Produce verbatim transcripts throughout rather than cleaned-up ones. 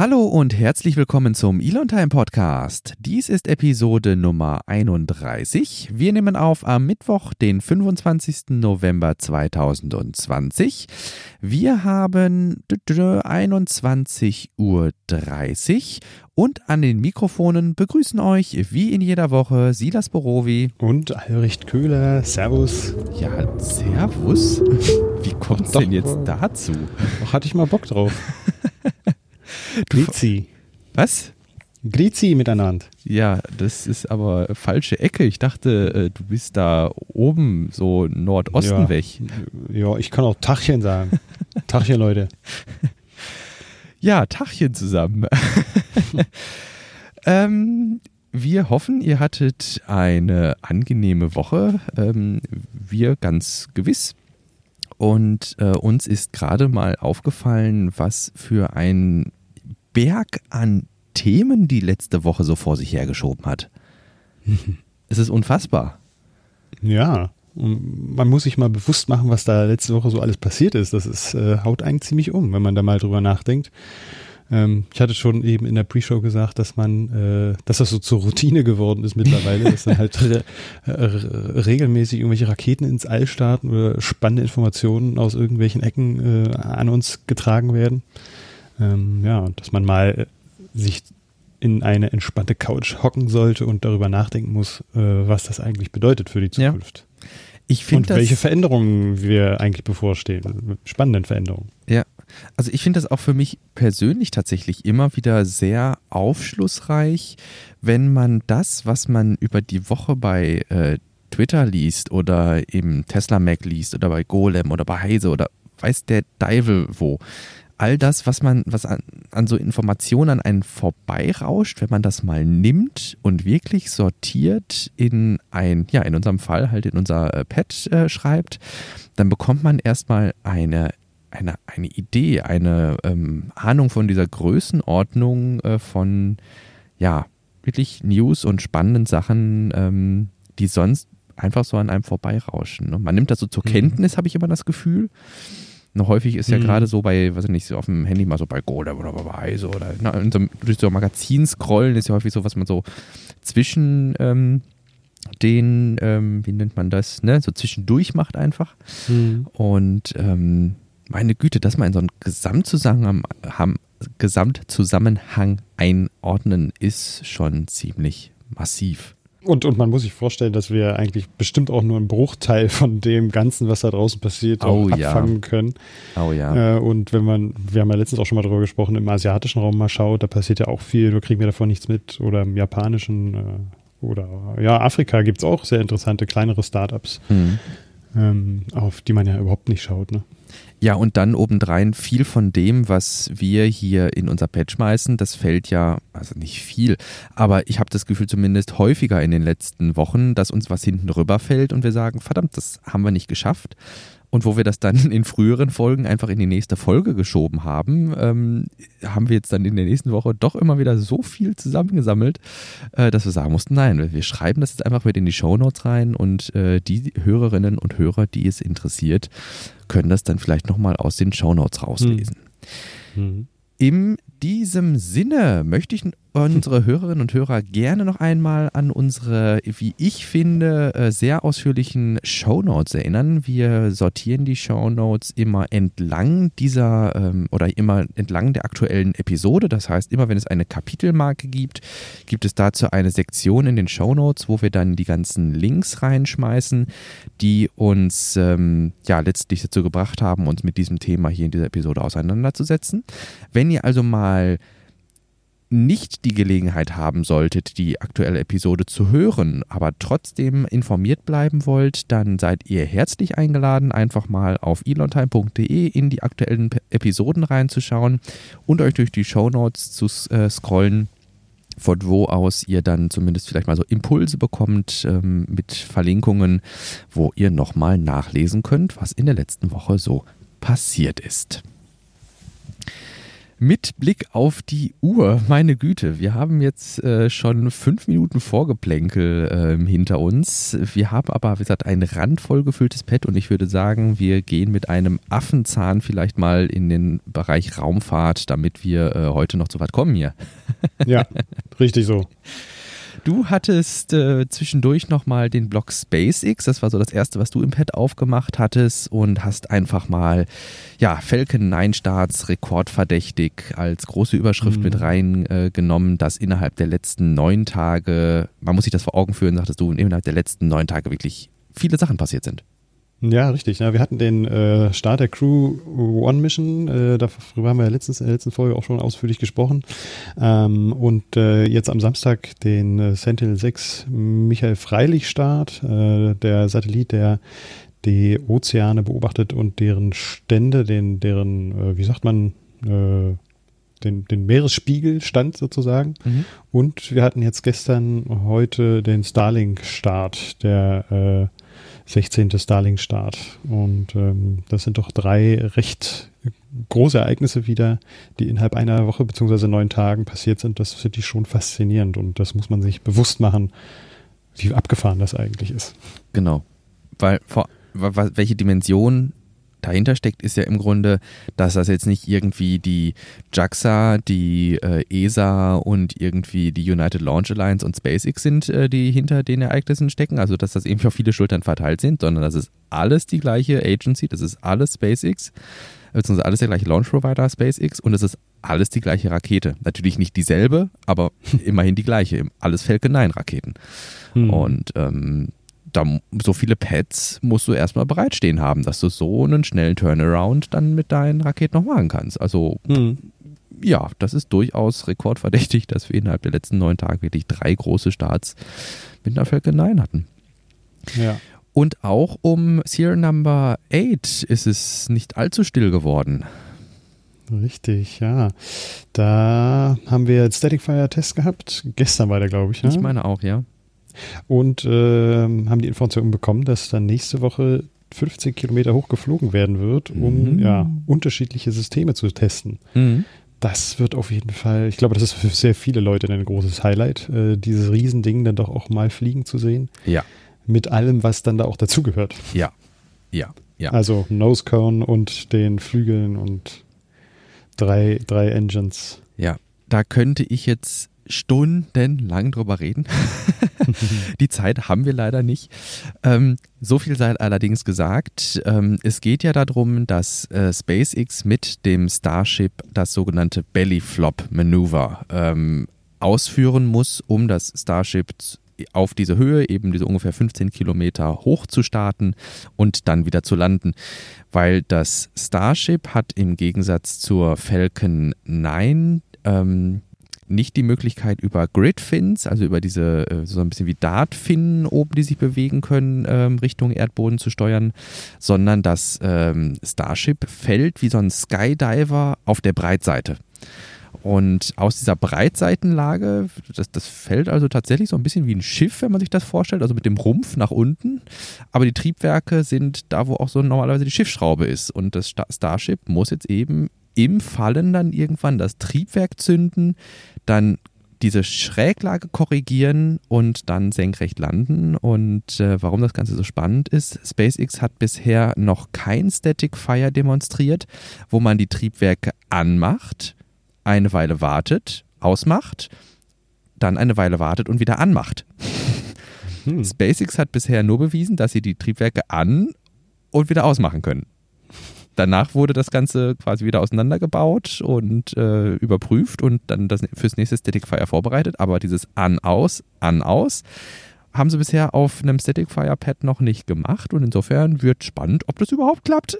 Hallo und herzlich willkommen zum Elon Time Podcast. Dies ist Episode Nummer einunddreißig. Wir nehmen auf am Mittwoch, den fünfundzwanzigsten November zweitausendzwanzig. Wir haben einundzwanzig Uhr dreißig und an den Mikrofonen begrüßen euch wie in jeder Woche Silas Borowski und Albrecht Köhler. Servus. Ja, Servus? Wie kommt's doch, denn jetzt dazu? Doch hatte ich mal Bock drauf. Grizi. Was? Grizi miteinander. Ja, das ist aber falsche Ecke. Ich dachte, du bist da oben so Nordosten ja. weg. Ja, ich kann auch Tachchen sagen. Tachchen, Leute. Ja, Tachchen zusammen. ähm, wir hoffen, ihr hattet eine angenehme Woche. Ähm, wir ganz gewiss. Und äh, uns ist gerade mal aufgefallen, was für ein Berg an Themen die letzte Woche so vor sich hergeschoben hat. Es ist unfassbar. Ja, und man muss sich mal bewusst machen, was da letzte Woche so alles passiert ist. Das ist, äh, haut einen ziemlich um, wenn man da mal drüber nachdenkt. Ähm, ich hatte schon eben in der Pre-Show gesagt, dass man, äh, dass das so zur Routine geworden ist mittlerweile, dass dann halt re- re- regelmäßig irgendwelche Raketen ins All starten oder spannende Informationen aus irgendwelchen Ecken äh, an uns getragen werden. Ähm, ja, dass man mal äh, sich in eine entspannte Couch hocken sollte und darüber nachdenken muss, äh, was das eigentlich bedeutet für die Zukunft. Ja. Ich find, und welche Veränderungen wir eigentlich bevorstehen, spannenden Veränderungen. Ja, also ich finde das auch für mich persönlich tatsächlich immer wieder sehr aufschlussreich, wenn man das, was man über die Woche bei äh, Twitter liest oder im Tesla Mac liest oder bei Golem oder bei Heise oder weiß der Deibel wo, all das, was man, was an, an so Informationen an einen vorbeirauscht, wenn man das mal nimmt und wirklich sortiert in ein, ja, in unserem Fall halt in unser äh, Pad äh, schreibt, dann bekommt man erstmal eine, eine, eine Idee, eine ähm, Ahnung von dieser Größenordnung äh, von, ja, wirklich News und spannenden Sachen, ähm, die sonst einfach so an einem vorbeirauschen. Ne? Man nimmt das so zur mhm. Kenntnis, habe ich immer das Gefühl. Häufig ist ja mhm. gerade so bei, weiß ich nicht, so auf dem Handy mal so bei Golem oder bei Heise oder na, in so, durch so Magazin scrollen ist ja häufig so, was man so zwischen ähm, den, ähm, wie nennt man das, ne, so zwischendurch macht einfach. Mhm. Und ähm, meine Güte, dass man in so einen Gesamtzusammenhang, haben, Gesamtzusammenhang einordnen, ist schon ziemlich massiv. Und, und man muss sich vorstellen, dass wir eigentlich bestimmt auch nur einen Bruchteil von dem Ganzen, was da draußen passiert, oh, abfangen ja. können. Oh ja. Äh, und wenn man, wir haben ja letztens auch schon mal drüber gesprochen, im asiatischen Raum mal schaut, da passiert ja auch viel, da kriegen wir davon nichts mit. Oder im japanischen äh, oder ja, Afrika gibt es auch sehr interessante, kleinere Startups, mhm. ähm, auf die man ja überhaupt nicht schaut, ne? Ja, und dann obendrein viel von dem, was wir hier in unser Pad schmeißen, das fällt ja, also nicht viel, aber ich habe das Gefühl zumindest häufiger in den letzten Wochen, dass uns was hinten rüberfällt und wir sagen, verdammt, das haben wir nicht geschafft. Und wo wir das dann in früheren Folgen einfach in die nächste Folge geschoben haben, ähm, haben wir jetzt dann in der nächsten Woche doch immer wieder so viel zusammengesammelt, äh, dass wir sagen mussten, nein, wir schreiben das jetzt einfach mit in die Shownotes rein und äh, die Hörerinnen und Hörer, die es interessiert, können das dann vielleicht nochmal aus den Shownotes rauslesen. Mhm. Mhm. In diesem Sinne möchte ich unsere Hörerinnen und Hörer gerne noch einmal an unsere, wie ich finde, sehr ausführlichen Shownotes erinnern. Wir sortieren die Shownotes immer entlang dieser oder immer entlang der aktuellen Episode. Das heißt, immer wenn es eine Kapitelmarke gibt, gibt es dazu eine Sektion in den Shownotes, wo wir dann die ganzen Links reinschmeißen, die uns ähm, ja letztlich dazu gebracht haben, uns mit diesem Thema hier in dieser Episode auseinanderzusetzen. Wenn ihr also mal nicht die Gelegenheit haben solltet, die aktuelle Episode zu hören, aber trotzdem informiert bleiben wollt, dann seid ihr herzlich eingeladen, einfach mal auf elontime punkt de in die aktuellen Episoden reinzuschauen und euch durch die Shownotes zu scrollen, von wo aus ihr dann zumindest vielleicht mal so Impulse bekommt ähm, mit Verlinkungen, wo ihr nochmal nachlesen könnt, was in der letzten Woche so passiert ist. Mit Blick auf die Uhr, meine Güte, wir haben jetzt äh, schon fünf Minuten Vorgeplänkel äh, hinter uns. Wir haben aber, wie gesagt, ein randvoll gefülltes Pad und ich würde sagen, wir gehen mit einem Affenzahn vielleicht mal in den Bereich Raumfahrt, damit wir äh, heute noch zu weit kommen hier. Ja, richtig so. Du hattest äh, zwischendurch nochmal den Blog SpaceX, das war so das erste, was du im Pad aufgemacht hattest und hast einfach mal ja, Falcon neun Starts rekordverdächtig als große Überschrift mhm. mit reingenommen, äh, dass innerhalb der letzten neun Tage, man muss sich das vor Augen führen, sagtest du, innerhalb der letzten neun Tage wirklich viele Sachen passiert sind. Ja, richtig. Ja, wir hatten den äh, Start der Crew-One Mission, äh, darüber haben wir ja letztens, in der letzten Folge auch schon ausführlich gesprochen. Ähm, und äh, jetzt am Samstag den äh, Sentinel sechs Michael Freilich Start, äh, der Satellit, der die Ozeane beobachtet und deren Stände, den, deren, äh, wie sagt man, äh, den, den Meeresspiegelstand sozusagen. Mhm. Und wir hatten jetzt gestern, heute den Starlink-Start, der äh, sechzehnten Starlink-Start. Und ähm, das sind doch drei recht große Ereignisse wieder, die innerhalb einer Woche bzw. neun Tagen passiert sind. Das finde ich schon faszinierend und das muss man sich bewusst machen, wie abgefahren das eigentlich ist. Genau, weil vor, welche Dimension dahinter steckt, ist ja im Grunde, dass das jetzt nicht irgendwie die JAXA, die äh, E S A und irgendwie die United Launch Alliance und SpaceX sind, äh, die hinter den Ereignissen stecken, also dass das eben auf viele Schultern verteilt sind, sondern das ist alles die gleiche Agency, das ist alles SpaceX, beziehungsweise alles der gleiche Launch Provider SpaceX und es ist alles die gleiche Rakete. Natürlich nicht dieselbe, aber immerhin die gleiche, alles Falcon neun Raketen. Hm. Und ähm, Da, so viele Pads musst du erstmal bereitstehen haben, dass du so einen schnellen Turnaround dann mit deinen Raketen noch machen kannst. Also mhm. ja, das ist durchaus rekordverdächtig, dass wir innerhalb der letzten neun Tage wirklich drei große Starts mit einer Falcon neun hatten. Ja. Und auch um Serial Number acht ist es nicht allzu still geworden. Richtig, ja. Da haben wir einen Static Fire Test gehabt. Gestern war der, glaube ich. Ne? Ich meine auch, ja. Und äh, haben die Information bekommen, dass dann nächste Woche fünfzehn Kilometer hoch geflogen werden wird, um mhm. ja, unterschiedliche Systeme zu testen. Mhm. Das wird auf jeden Fall, ich glaube, das ist für sehr viele Leute ein großes Highlight, äh, dieses Riesending dann doch auch mal fliegen zu sehen. Ja. Mit allem, was dann da auch dazugehört. Ja, ja, ja. Also Nosecone und den Flügeln und drei, drei Engines. Ja, da könnte ich jetzt stundenlang drüber reden. Die Zeit haben wir leider nicht. Ähm, so viel sei allerdings gesagt. Ähm, es geht ja darum, dass äh, SpaceX mit dem Starship das sogenannte Belly Flop Manöver ähm, ausführen muss, um das Starship auf diese Höhe, eben diese ungefähr fünfzehn Kilometer hoch zu starten und dann wieder zu landen. Weil das Starship hat im Gegensatz zur Falcon neun ähm, nicht die Möglichkeit über Grid-Fins, also über diese so ein bisschen wie Dart-Finnen oben, die sich bewegen können, Richtung Erdboden zu steuern, sondern das Starship fällt wie so ein Skydiver auf der Breitseite. Und aus dieser Breitseitenlage, das, das fällt also tatsächlich so ein bisschen wie ein Schiff, wenn man sich das vorstellt, also mit dem Rumpf nach unten. Aber die Triebwerke sind da, wo auch so normalerweise die Schiffsschraube ist. Und das Starship muss jetzt eben im Fallen dann irgendwann das Triebwerk zünden, dann diese Schräglage korrigieren und dann senkrecht landen. Und äh, warum das Ganze so spannend ist, SpaceX hat bisher noch kein Static Fire demonstriert, wo man die Triebwerke anmacht, eine Weile wartet, ausmacht, dann eine Weile wartet und wieder anmacht. Hm. SpaceX hat bisher nur bewiesen, dass sie die Triebwerke an- und wieder ausmachen können. Danach wurde das Ganze quasi wieder auseinandergebaut und äh, überprüft und dann das fürs nächste Static Fire vorbereitet. Aber dieses An-Aus, An-Aus haben sie bisher auf einem Static Fire Pad noch nicht gemacht. Und insofern wird spannend, ob das überhaupt klappt.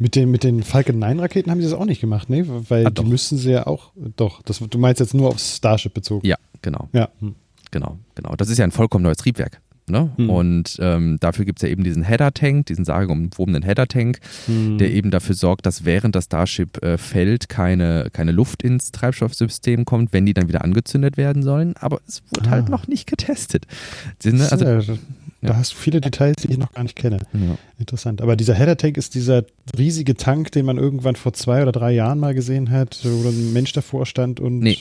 Mit den, mit den Falcon neun Raketen haben sie das auch nicht gemacht, ne? Weil ah, die müssen sie ja auch, doch, das, du meinst jetzt nur aufs Starship bezogen. Ja, genau. Ja. Hm. Genau, genau. Das ist ja ein vollkommen neues Triebwerk. Ne? Hm. Und ähm, dafür gibt es ja eben diesen Header-Tank, diesen sagenumwobenen Header-Tank, hm. der eben dafür sorgt, dass während das Starship äh, fällt, keine, keine Luft ins Treibstoffsystem kommt, wenn die dann wieder angezündet werden sollen. Aber es wurde ah. halt noch nicht getestet. Also, Ja. Da hast du viele Details, die ich noch gar nicht kenne. Ja. Interessant. Aber dieser Header-Tank ist dieser riesige Tank, den man irgendwann vor zwei oder drei Jahren mal gesehen hat, wo ein Mensch davor stand und... Nee.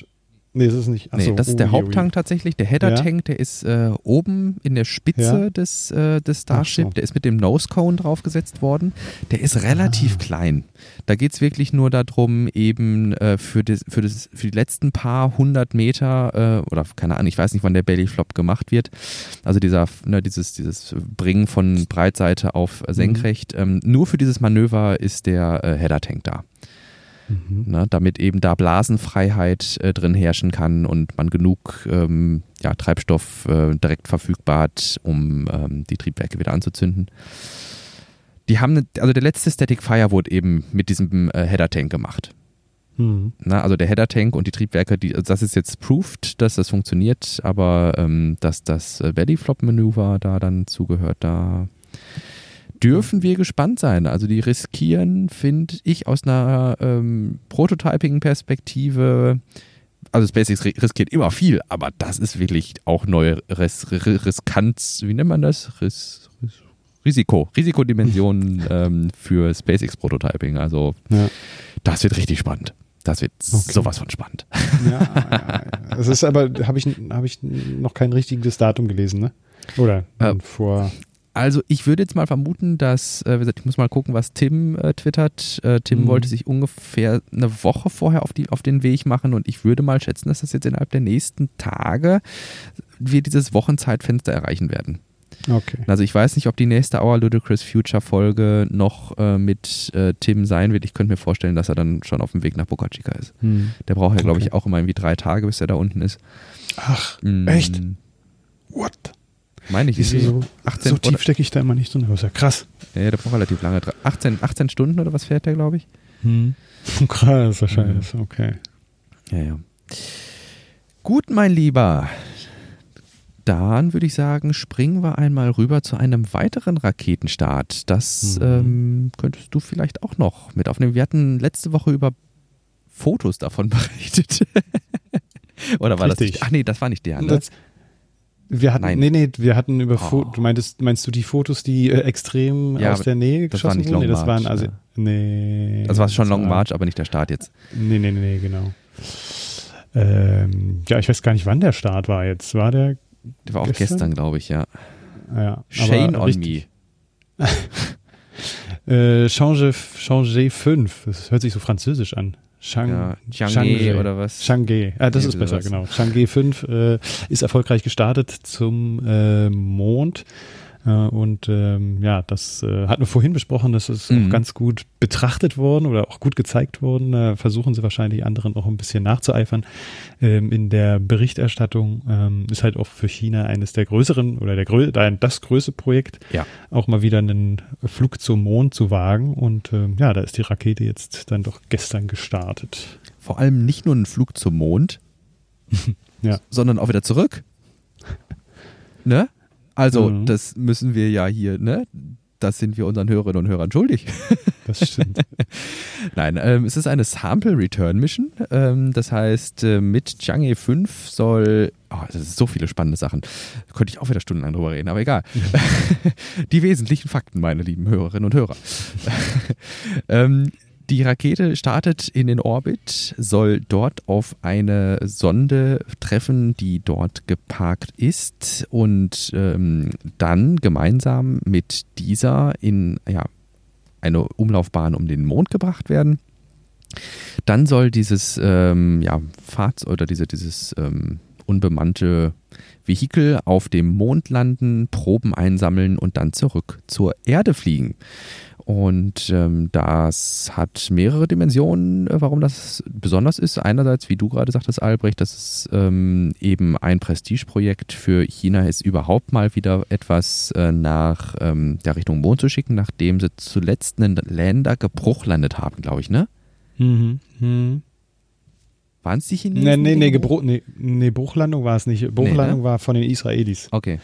Nee, das ist nicht. Achso, nee, das ist der Haupttank tatsächlich. Der Header-Tank, ja. der ist äh, oben in der Spitze ja. des, äh, des Starship. So. Der ist mit dem Nose-Cone draufgesetzt worden. Der ist relativ ah. klein. Da geht es wirklich nur darum, eben äh, für, des, für, des, für die letzten paar hundert Meter äh, oder keine Ahnung, ich weiß nicht, wann der Bellyflop gemacht wird. Also dieser, ne, dieses, dieses Bringen von Breitseite auf senkrecht. Mhm. Ähm, nur für dieses Manöver ist der äh, Header-Tank da. Mhm. Na, damit eben da Blasenfreiheit äh, drin herrschen kann und man genug ähm, ja, Treibstoff äh, direkt verfügbar hat, um ähm, die Triebwerke wieder anzuzünden. Die haben, ne, also der letzte Static Fire wurde eben mit diesem äh, Header Tank gemacht. Mhm. Na, also der Header Tank und die Triebwerke, die, also das ist jetzt proved, dass das funktioniert, aber ähm, dass das Bellyflop-Manöver da dann zugehört, da... dürfen wir gespannt sein. Also die riskieren, finde ich, aus einer ähm, Prototyping-Perspektive, also SpaceX riskiert immer viel, aber das ist wirklich auch neue Ris- Riskanz, wie nennt man das? Ris- Ris- Risiko, Risikodimensionen ähm, für SpaceX-Prototyping. Also ja. das wird richtig spannend. Das wird okay. sowas von spannend. Ja, ja, ja. Das ist aber, habe ich, hab ich noch kein richtiges Datum gelesen, ne? Oder äh, vor... Also ich würde jetzt mal vermuten, dass, äh, wie gesagt, ich muss mal gucken, was Tim äh, twittert. Äh, Tim mhm. wollte sich ungefähr eine Woche vorher auf, die, auf den Weg machen und ich würde mal schätzen, dass das jetzt innerhalb der nächsten Tage wir dieses Wochenzeitfenster erreichen werden. Okay. Also ich weiß nicht, ob die nächste Our Ludicrous Future Folge noch äh, mit äh, Tim sein wird. Ich könnte mir vorstellen, dass er dann schon auf dem Weg nach Boca Chica ist. Mhm. Der braucht ja, okay. glaube ich, auch immer irgendwie drei Tage, bis er da unten ist. Ach, mhm. echt? What? Meine ich, ist so, achtzehn, so tief stecke ich da immer nicht so nervös. Krass. Ja, der braucht relativ lange. achtzehn, achtzehn Stunden oder was fährt der, glaube ich? Hm. Krass, wahrscheinlich. Ja. Okay. Ja, ja. Gut, mein Lieber. Dann würde ich sagen, springen wir einmal rüber zu einem weiteren Raketenstart. Das mhm. ähm, könntest du vielleicht auch noch mit aufnehmen. Wir hatten letzte Woche über Fotos davon berichtet. Oder war Richtig. das? Ach nee, das war nicht der, ne? Das, Wir hatten, Nein. nee, nee, wir hatten über, oh. Foto, du meintest, meinst du die Fotos, die äh, extrem ja, aus der Nähe geschossen wurden? Nee, das waren also, ja. nee. Das war schon das Long war, March, aber nicht der Start jetzt. Nee, nee, nee, nee genau. Ähm, ja, ich weiß gar nicht, wann der Start war jetzt. War der Der war auch gestern, gestern glaube ich, ja. ja Shane on richtig. me. äh, Chang'e, Chang'e fünf, das hört sich so französisch an. Chang, ja, Chang'e oder was? Chang'e, ah, das nee, ist besser, was? Genau. Chang'e fünf äh, ist erfolgreich gestartet zum äh, Mond äh, und ähm, ja, das äh, hatten wir vorhin besprochen, das ist mhm. auch ganz gut betrachtet worden oder auch gut gezeigt worden. Da versuchen sie wahrscheinlich anderen auch ein bisschen nachzueifern. Ähm, in der Berichterstattung ähm, ist halt auch für China eines der größeren oder der Grö- das größte Projekt, ja. auch mal wieder einen Flug zum Mond zu wagen. Und ähm, ja, da ist die Rakete jetzt dann doch gestern gestartet. Vor allem nicht nur einen Flug zum Mond, ja. sondern auch wieder zurück. Ne? Also mhm. das müssen wir ja hier, ne? Das sind wir unseren Hörerinnen und Hörern schuldig. Das stimmt. Nein, ähm, es ist eine Sample-Return-Mission. Ähm, das heißt, äh, mit Chang'e fünf soll... Oh, das sind so viele spannende Sachen. Da könnte ich auch wieder stundenlang drüber reden, aber egal. Die wesentlichen Fakten, meine lieben Hörerinnen und Hörer. ähm, die Rakete startet in den Orbit, soll dort auf eine Sonde treffen, die dort geparkt ist und ähm, dann gemeinsam mit dieser in ja, eine Umlaufbahn um den Mond gebracht werden. Dann soll dieses ähm, ja, Fahrzeug oder diese, dieses ähm, unbemannte Vehikel auf dem Mond landen, Proben einsammeln und dann zurück zur Erde fliegen. Und ähm, das hat mehrere Dimensionen, warum das besonders ist. Einerseits, wie du gerade sagtest, Albrecht, dass es ähm, eben ein Prestigeprojekt für China ist, überhaupt mal wieder etwas äh, nach ähm, der Richtung Mond zu schicken, nachdem sie zuletzt einen Lander gebruchlandet haben, glaube ich, ne? Mhm. mhm. Waren es die Chinesen? Nee, nee, nee, Gebru- nee, nee Bruchlandung war es nicht. Bruchlandung nee, ne? war von den Israelis. Okay.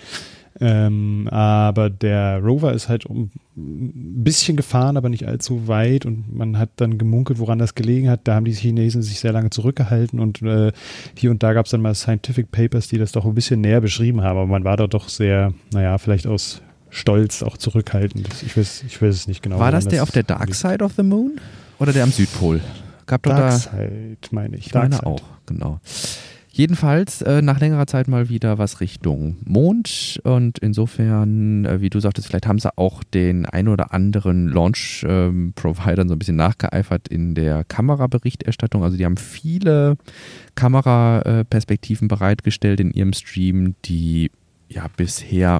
Ähm, aber der Rover ist halt um, ein bisschen gefahren, aber nicht allzu weit, und man hat dann gemunkelt, woran das gelegen hat. Da haben die Chinesen sich sehr lange zurückgehalten, und äh, hier und da gab es dann mal Scientific Papers, die das doch ein bisschen näher beschrieben haben, aber man war da doch sehr, naja, vielleicht aus Stolz auch zurückhaltend. Ich weiß, ich weiß es nicht genau. War das der das auf der Dark Side of the Moon oder der am Südpol? Gab doch Dark da, Side, meine ich. Ich meine Dark auch, Side. Genau. Jedenfalls äh, nach längerer Zeit mal wieder was Richtung Mond, und insofern, äh, wie du sagtest, vielleicht haben sie auch den ein oder anderen Launch-Providern ähm, so ein bisschen nachgeeifert in der Kameraberichterstattung. Also die haben viele Kameraperspektiven bereitgestellt in ihrem Stream, die ja bisher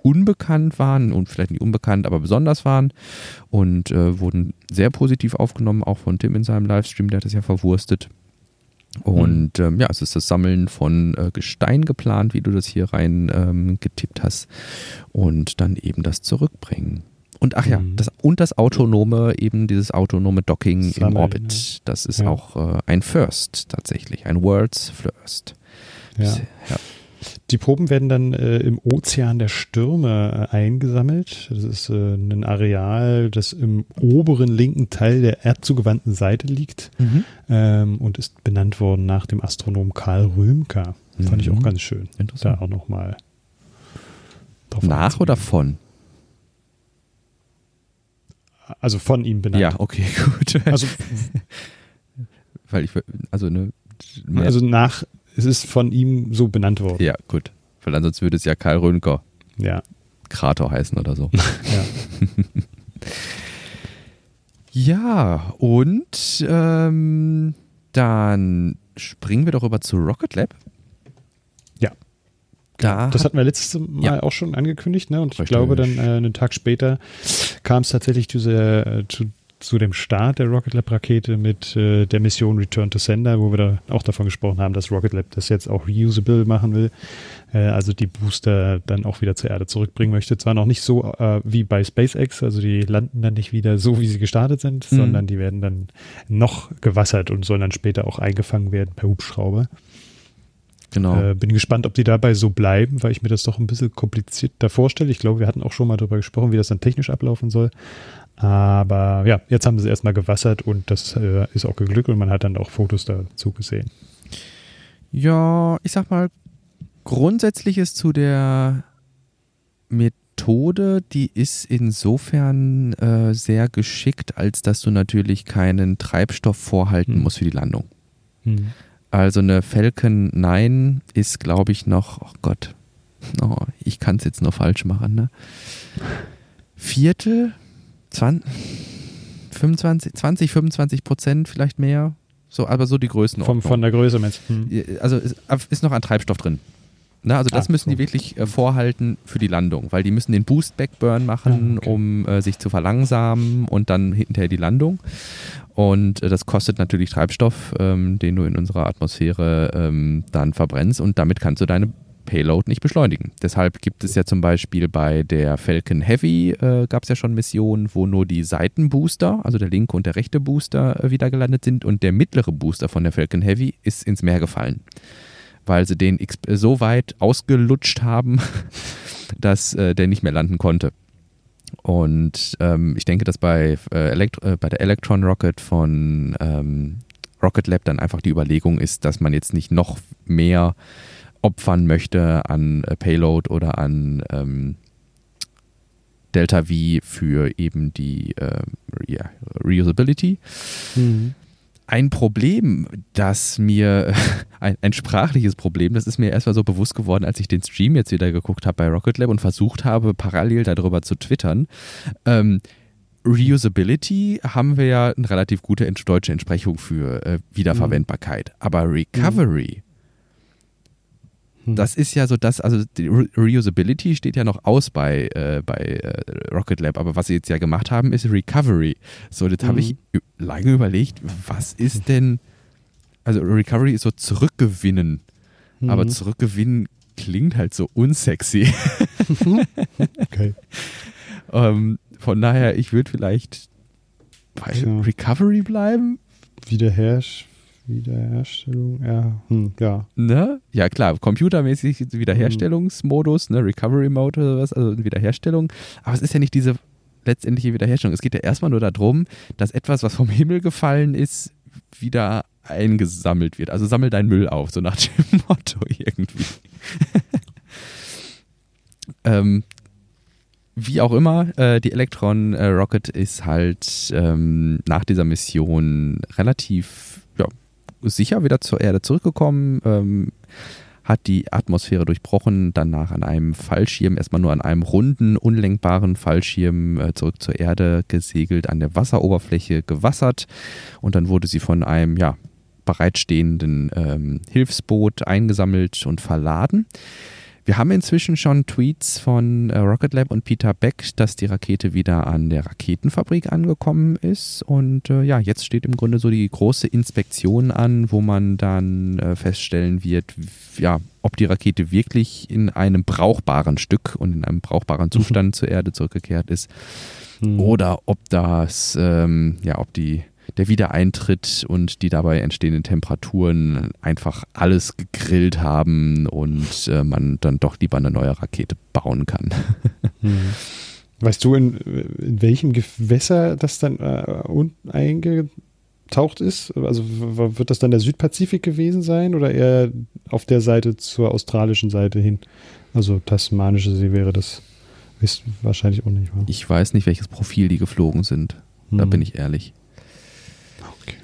unbekannt waren und vielleicht nicht unbekannt, aber besonders waren, und äh, wurden sehr positiv aufgenommen, auch von Tim in seinem Livestream, der hat das ja verwurstet. Und ähm, ja, es ist das Sammeln von äh, Gestein geplant, wie du das hier rein ähm, getippt hast, und dann eben das Zurückbringen. Und ach ja, mhm. das, und das autonome, eben dieses autonome Docking Sammeln, im Orbit, ja. das ist ja. auch äh, ein First tatsächlich, ein World's First. Ja. ja. Die Proben werden dann äh, im Ozean der Stürme äh, eingesammelt. Das ist äh, ein Areal, das im oberen linken Teil der erdzugewandten Seite liegt, mhm. ähm, und ist benannt worden nach dem Astronomen Karl Römker. Mhm. Fand ich auch ganz schön. Interessant. Da auch nochmal drauf nach anzugehen. Oder von? Also von ihm benannt. Ja, okay, gut. Also, Weil ich, also, ne, also nach... Es ist von ihm so benannt worden. Ja, gut. Weil ansonsten würde es ja Karl Römker ja. Krater heißen oder so. Ja, ja, und ähm, dann springen wir doch rüber zu Rocket Lab. Ja. Da das hatten wir letztes Mal ja. auch schon angekündigt, ne? Und ich Richtig. glaube, dann äh, einen Tag später kam es tatsächlich zu, sehr, äh, zu zu dem Start der Rocket Lab Rakete mit äh, der Mission Return to Sender, wo wir da auch davon gesprochen haben, dass Rocket Lab das jetzt auch reusable machen will, äh, also die Booster dann auch wieder zur Erde zurückbringen möchte. Zwar noch nicht so äh, wie bei SpaceX, also die landen dann nicht wieder so, wie sie gestartet sind, mhm. sondern die werden dann noch gewassert und sollen dann später auch eingefangen werden per Hubschrauber. Genau. Äh, bin gespannt, ob die dabei so bleiben, weil ich mir das doch ein bisschen komplizierter vorstelle. Ich glaube, wir hatten auch schon mal darüber gesprochen, wie das dann technisch ablaufen soll. Aber ja, jetzt haben sie es erstmal gewassert, und das äh, ist auch geglückt, und man hat dann auch Fotos dazu gesehen. Ja, ich sag mal, grundsätzlich ist zu der Methode, die ist insofern äh, sehr geschickt, als dass du natürlich keinen Treibstoff vorhalten hm. musst für die Landung. Hm. Also eine Falcon neun ist, glaube ich, noch, oh Gott, oh, ich kann es jetzt nur falsch machen, ne? Viertel... zwanzig, fünfundzwanzig, zwanzig, fünfundzwanzig Prozent vielleicht mehr, so, aber so die Größenordnung. Von, von der Größe, Mensch. Hm. Also ist, ist noch ein Treibstoff drin. Na, also das ah, müssen so. die wirklich äh, vorhalten für die Landung, weil die müssen den Boost-Backburn machen, ah, okay. um äh, sich zu verlangsamen und dann hinterher die Landung. Und äh, das kostet natürlich Treibstoff, ähm, den du in unserer Atmosphäre ähm, dann verbrennst, und damit kannst du deine Payload nicht beschleunigen. Deshalb gibt es ja zum Beispiel bei der Falcon Heavy äh, gab es ja schon Missionen, wo nur die Seitenbooster, also der linke und der rechte Booster äh, wieder gelandet sind, und der mittlere Booster von der Falcon Heavy ist ins Meer gefallen, weil sie den exp- so weit ausgelutscht haben, dass äh, der nicht mehr landen konnte. Und ähm, ich denke, dass bei, äh, Elekt- äh, bei der Electron Rocket von ähm, Rocket Lab dann einfach die Überlegung ist, dass man jetzt nicht noch mehr opfern möchte an äh, Payload oder an ähm, Delta V für eben die äh, yeah, Reusability. Mhm. Ein Problem, das mir, ein, ein sprachliches Problem, das ist mir erstmal so bewusst geworden, als ich den Stream jetzt wieder geguckt habe bei Rocket Lab und versucht habe, parallel darüber zu twittern. Ähm, Reusability haben wir ja eine relativ gute deutsche Entsprechung für äh, Wiederverwendbarkeit. Mhm. Aber Recovery... Mhm. Das ist ja so das, also die Re- Reusability steht ja noch aus bei, äh, bei äh, Rocket Lab, aber was sie jetzt ja gemacht haben, ist Recovery. So, jetzt mhm. habe ich ü- lange überlegt, was ist denn, also Recovery ist so zurückgewinnen, mhm. aber zurückgewinnen klingt halt so unsexy. Okay. ähm, von daher, ich würde vielleicht bei Recovery bleiben. Wiederherstellen. Wiederherstellung, ja, hm, ja. Ne? Ja, klar, computermäßig Wiederherstellungsmodus, ne, Recovery Mode oder was, also Wiederherstellung. Aber es ist ja nicht diese letztendliche Wiederherstellung. Es geht ja erstmal nur darum, dass etwas, was vom Himmel gefallen ist, wieder eingesammelt wird. Also sammel deinen Müll auf, so nach dem Motto irgendwie. ähm, Wie auch immer, äh, die Electron äh, Rocket ist halt ähm, nach dieser Mission relativ ja, sicher wieder zur Erde zurückgekommen, ähm, hat die Atmosphäre durchbrochen, danach an einem Fallschirm, erstmal nur an einem runden, unlenkbaren Fallschirm äh, zurück zur Erde gesegelt, an der Wasseroberfläche gewassert und dann wurde sie von einem ja, bereitstehenden ähm, Hilfsboot eingesammelt und verladen. Wir haben inzwischen schon Tweets von Rocket Lab und Peter Beck, dass die Rakete wieder an der Raketenfabrik angekommen ist. Und äh, ja, jetzt steht im Grunde so die große Inspektion an, wo man dann äh, feststellen wird, ja, ob die Rakete wirklich in einem brauchbaren Stück und in einem brauchbaren Zustand mhm. zur Erde zurückgekehrt ist. Mhm. Oder ob das, ähm, ja, ob die der Wiedereintritt und die dabei entstehenden Temperaturen einfach alles gegrillt haben und äh, man dann doch lieber eine neue Rakete bauen kann. Hm. Weißt du, in, in welchem Gewässer das dann äh, un- eingetaucht ist? Also w- wird das dann der Südpazifik gewesen sein oder eher auf der Seite zur australischen Seite hin? Also Tasmanische See wäre das ist wahrscheinlich auch nicht wahr. Ich weiß nicht, welches Profil die geflogen sind. Hm. Da bin ich ehrlich.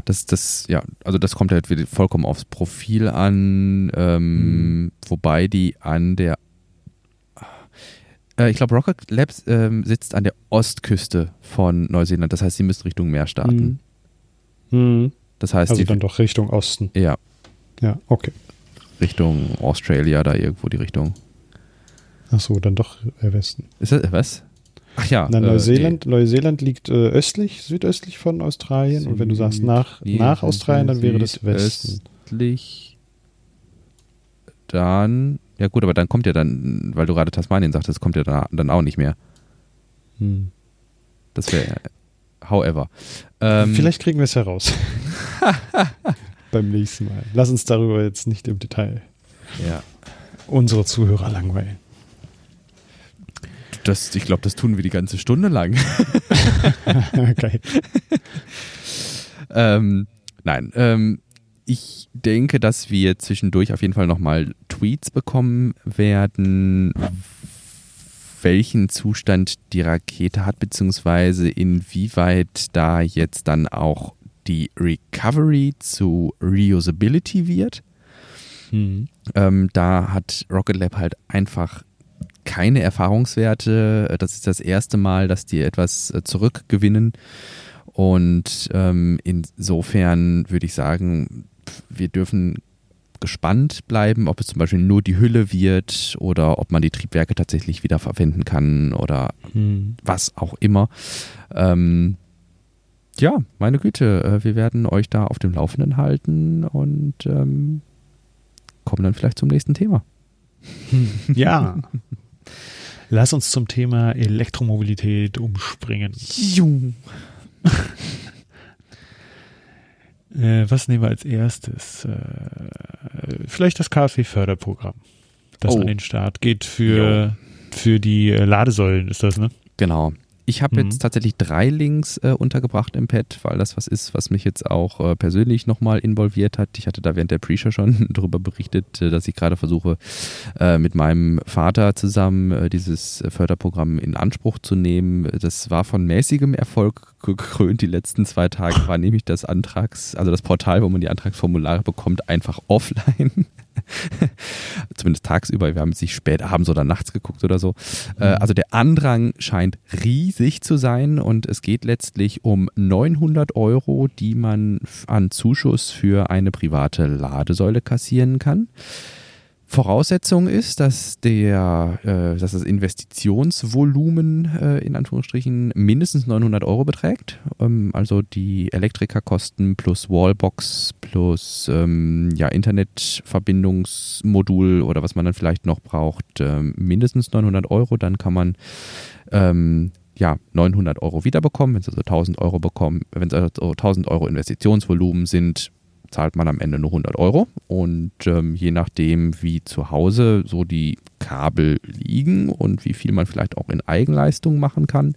Das, das, ja, also das kommt halt vollkommen aufs Profil an, ähm, mhm. wobei die an der, äh, ich glaube Rocket Labs äh, sitzt an der Ostküste von Neuseeland, das heißt, sie müssen Richtung Meer starten. Mhm. Mhm. Das heißt, also die, dann doch Richtung Osten. Ja. Ja, okay. Richtung Australia, da irgendwo die Richtung. Ach so, dann doch Westen. Ist das, was? Ach ja. Na, Neuseeland, äh, nee. Neuseeland liegt äh, östlich, südöstlich von Australien. Süd- und wenn du sagst nach, nee, nach Australien, dann wäre das Westen. Östlich. Dann, ja gut, aber dann kommt ja dann, weil du gerade Tasmanien sagtest, kommt ja da, dann auch nicht mehr. Hm. Das wäre, however. Ähm, Vielleicht kriegen wir es heraus. Beim nächsten Mal. Lass uns darüber jetzt nicht im Detail ja. unsere Zuhörer langweilen. Das, ich glaube, das tun wir die ganze Stunde lang. Okay. ähm, nein, ähm, ich denke, dass wir zwischendurch auf jeden Fall nochmal Tweets bekommen werden, welchen Zustand die Rakete hat, beziehungsweise inwieweit da jetzt dann auch die Recovery zu Reusability wird. Hm. Ähm, da hat Rocket Lab halt einfach keine Erfahrungswerte. Das ist das erste Mal, dass die etwas zurückgewinnen. Und ähm, insofern würde ich sagen, wir dürfen gespannt bleiben, ob es zum Beispiel nur die Hülle wird oder ob man die Triebwerke tatsächlich wieder verwenden kann oder hm. was auch immer. Ähm, ja, meine Güte, wir werden euch da auf dem Laufenden halten und ähm, kommen dann vielleicht zum nächsten Thema. Ja. Lass uns zum Thema Elektromobilität umspringen. äh, was nehmen wir als erstes? Äh, vielleicht das KfW-Förderprogramm, das oh. an den Start geht für, für die Ladesäulen, ist das, ne? Genau. Ich habe mhm. jetzt tatsächlich drei Links äh, untergebracht im Pad, weil das was ist, was mich jetzt auch äh, persönlich nochmal involviert hat. Ich hatte da während der Pre-Show schon darüber berichtet, äh, dass ich gerade versuche, äh, mit meinem Vater zusammen äh, dieses Förderprogramm in Anspruch zu nehmen. Das war von mäßigem Erfolg gekrönt. Die letzten zwei Tage war nämlich das Antrags, also das Portal, wo man die Antragsformulare bekommt, einfach offline. Zumindest tagsüber, wir haben es nicht spät abends oder nachts geguckt oder so. Mhm. Also der Andrang scheint riesig zu sein und es geht letztlich um neunhundert Euro, die man an Zuschuss für eine private Ladesäule kassieren kann. Voraussetzung ist, dass, der, äh, dass das Investitionsvolumen äh, in Anführungsstrichen mindestens neunhundert Euro beträgt. Ähm, also die Elektrikerkosten plus Wallbox plus ähm, ja, Internetverbindungsmodul oder was man dann vielleicht noch braucht, äh, mindestens neunhundert Euro. Dann kann man ähm, ja, neunhundert Euro wiederbekommen, wenn es also tausend Euro bekommen, wenn es also tausend Euro Investitionsvolumen sind. zahlt man am Ende nur hundert Euro und ähm, je nachdem, wie zu Hause so die Kabel liegen und wie viel man vielleicht auch in Eigenleistung machen kann,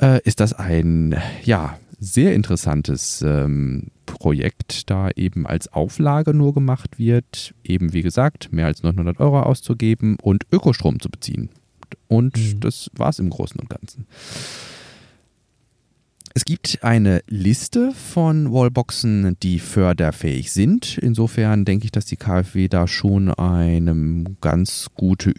äh, ist das ein, ja, sehr interessantes ähm, Projekt, da eben als Auflage nur gemacht wird, eben wie gesagt, mehr als neunhundert Euro auszugeben und Ökostrom zu beziehen. Und mhm. das war es im Großen und Ganzen. Es gibt eine Liste von Wallboxen, die förderfähig sind. Insofern denke ich, dass die KfW da schon einem ganz gute,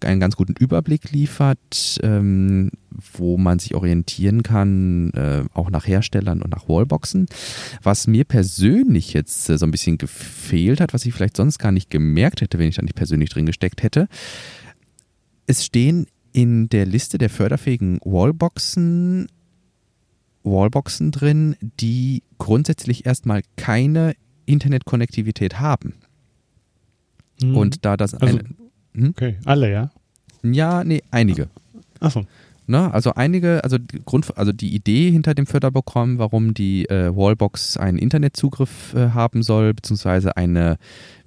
einen ganz guten Überblick liefert, ähm, wo man sich orientieren kann, äh, auch nach Herstellern und nach Wallboxen. Was mir persönlich jetzt äh, so ein bisschen gefehlt hat, was ich vielleicht sonst gar nicht gemerkt hätte, wenn ich da nicht persönlich drin gesteckt hätte. Es stehen in der Liste der förderfähigen Wallboxen Wallboxen drin, die grundsätzlich erstmal keine Internetkonnektivität haben. Mhm. Und da das also, eine, hm? Okay, alle, ja? Ja, nee, einige. Achso. Ne, also einige, also die, Grund, also die Idee hinter dem Förderprogramm, warum die äh, Wallbox einen Internetzugriff äh, haben soll, beziehungsweise eine,